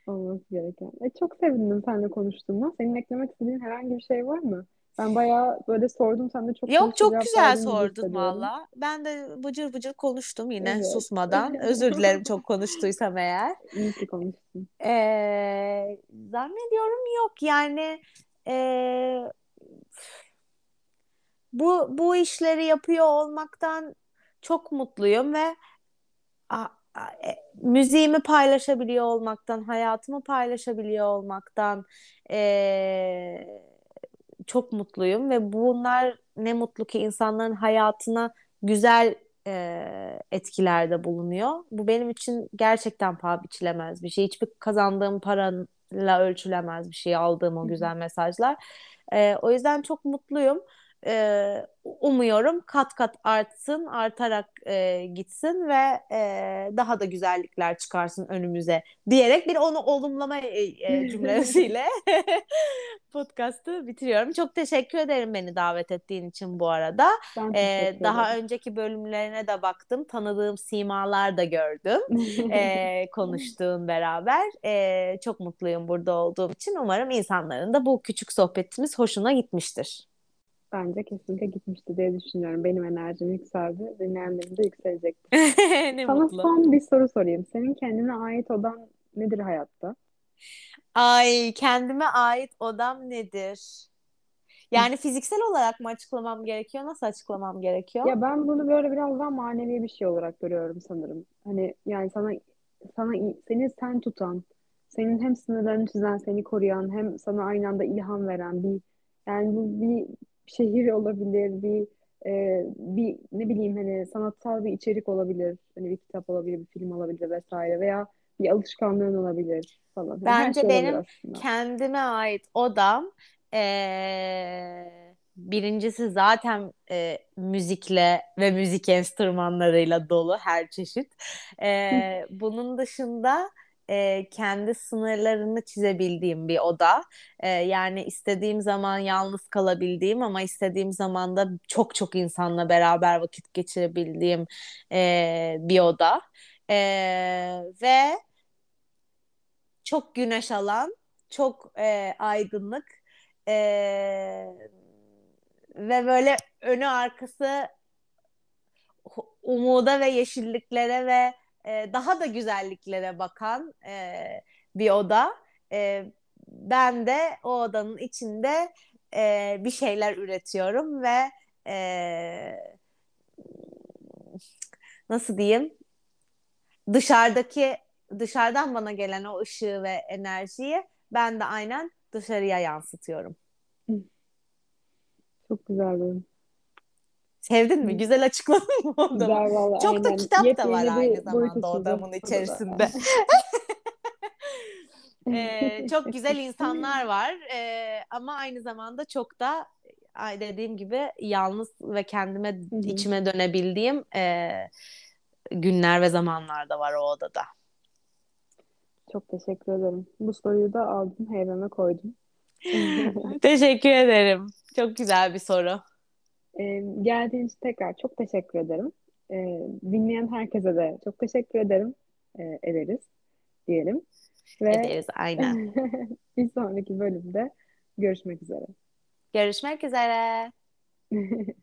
Olması gereken. E, çok sevindim seninle konuştuğuma. Senin eklemek istediğin herhangi bir şey var mı? Ben bayağı böyle sordum. Sen de çok Yok çok güzel sordun valla. Ben de bıcır bıcır konuştum yine evet. susmadan. Evet. Özür dilerim çok konuştuysam eğer. İyi ki konuştun. Ee, zannediyorum yok yani. E, bu bu işleri yapıyor olmaktan çok mutluyum ve a, müziğimi paylaşabiliyor olmaktan, hayatımı paylaşabiliyor olmaktan ee, çok mutluyum ve bunlar ne mutlu ki insanların hayatına güzel e, etkilerde bulunuyor. Bu benim için gerçekten paha biçilemez bir şey. Hiçbir kazandığım paranın ölçülemez bir şey aldığım o güzel mesajlar. E, o yüzden çok mutluyum. E, umuyorum kat kat artsın, artarak e, gitsin ve e, daha da güzellikler çıkarsın önümüze diyerek bir onu olumlama e, cümlesiyle podcast'ı bitiriyorum. Çok teşekkür ederim beni davet ettiğin için bu arada. E, daha önceki bölümlerine de baktım. Tanıdığım simalar da gördüm. e, konuştuğum beraber. E, çok mutluyum burada olduğum için. Umarım insanların da bu küçük sohbetimiz hoşuna gitmiştir. Bence kesinlikle gitmişti diye düşünüyorum. Benim enerjim yükseldi. Dinleyenlerim de yükselecekti. Sana mutlu. Son bir soru sorayım. Senin kendine ait odan nedir hayatta? Ay, kendime ait odam nedir? Yani fiziksel olarak mı açıklamam gerekiyor? Nasıl açıklamam gerekiyor? Ya ben bunu böyle biraz daha manevi bir şey olarak görüyorum sanırım. Hani yani sana sana seni sen tutan, senin hem sınırlarını çizen, seni koruyan, hem sana aynı anda ilham veren bir yani bu bir şehir olabilir, bir e, bir ne bileyim hani sanatsal bir içerik olabilir, hani bir kitap olabilir, bir film olabilir vesaire veya bir alışkanlığın olabilir falan. Bence yani benim kendime ait odam e, birincisi zaten e, müzikle ve müzik enstrümanlarıyla dolu her çeşit. E, bunun dışında E, kendi sınırlarını çizebildiğim bir oda. E, yani istediğim zaman yalnız kalabildiğim ama istediğim zaman da çok çok insanla beraber vakit geçirebildiğim e, bir oda. E, ve çok güneş alan, çok e, aydınlık e, ve böyle önü arkası umuda ve yeşilliklere ve daha da güzelliklere bakan e, bir oda. E, ben de o odanın içinde e, bir şeyler üretiyorum ve e, nasıl diyeyim? Dışarıdaki dışarıdan bana gelen o ışığı ve enerjiyi ben de aynen dışarıya yansıtıyorum. Çok güzel değil mi? Sevdin mi? Güzel açıkladın mı odamı? Çok aynen. Da kitap Yepyeni da var aynı zamanda odamın içerisinde. ee, çok güzel insanlar var ee, ama aynı zamanda çok da dediğim gibi yalnız ve kendime Hı-hı. içime dönebildiğim e, günler ve zamanlar da var o odada. Çok teşekkür ederim. Bu soruyu da aldım, heybeme koydum. Teşekkür ederim. Çok güzel bir soru. Ee, geldiğin için tekrar çok teşekkür ederim. Ee, dinleyen herkese de çok teşekkür ederim. Ee, ederiz diyelim. Ve ederiz aynen. Bir sonraki bölümde görüşmek üzere. Görüşmek üzere.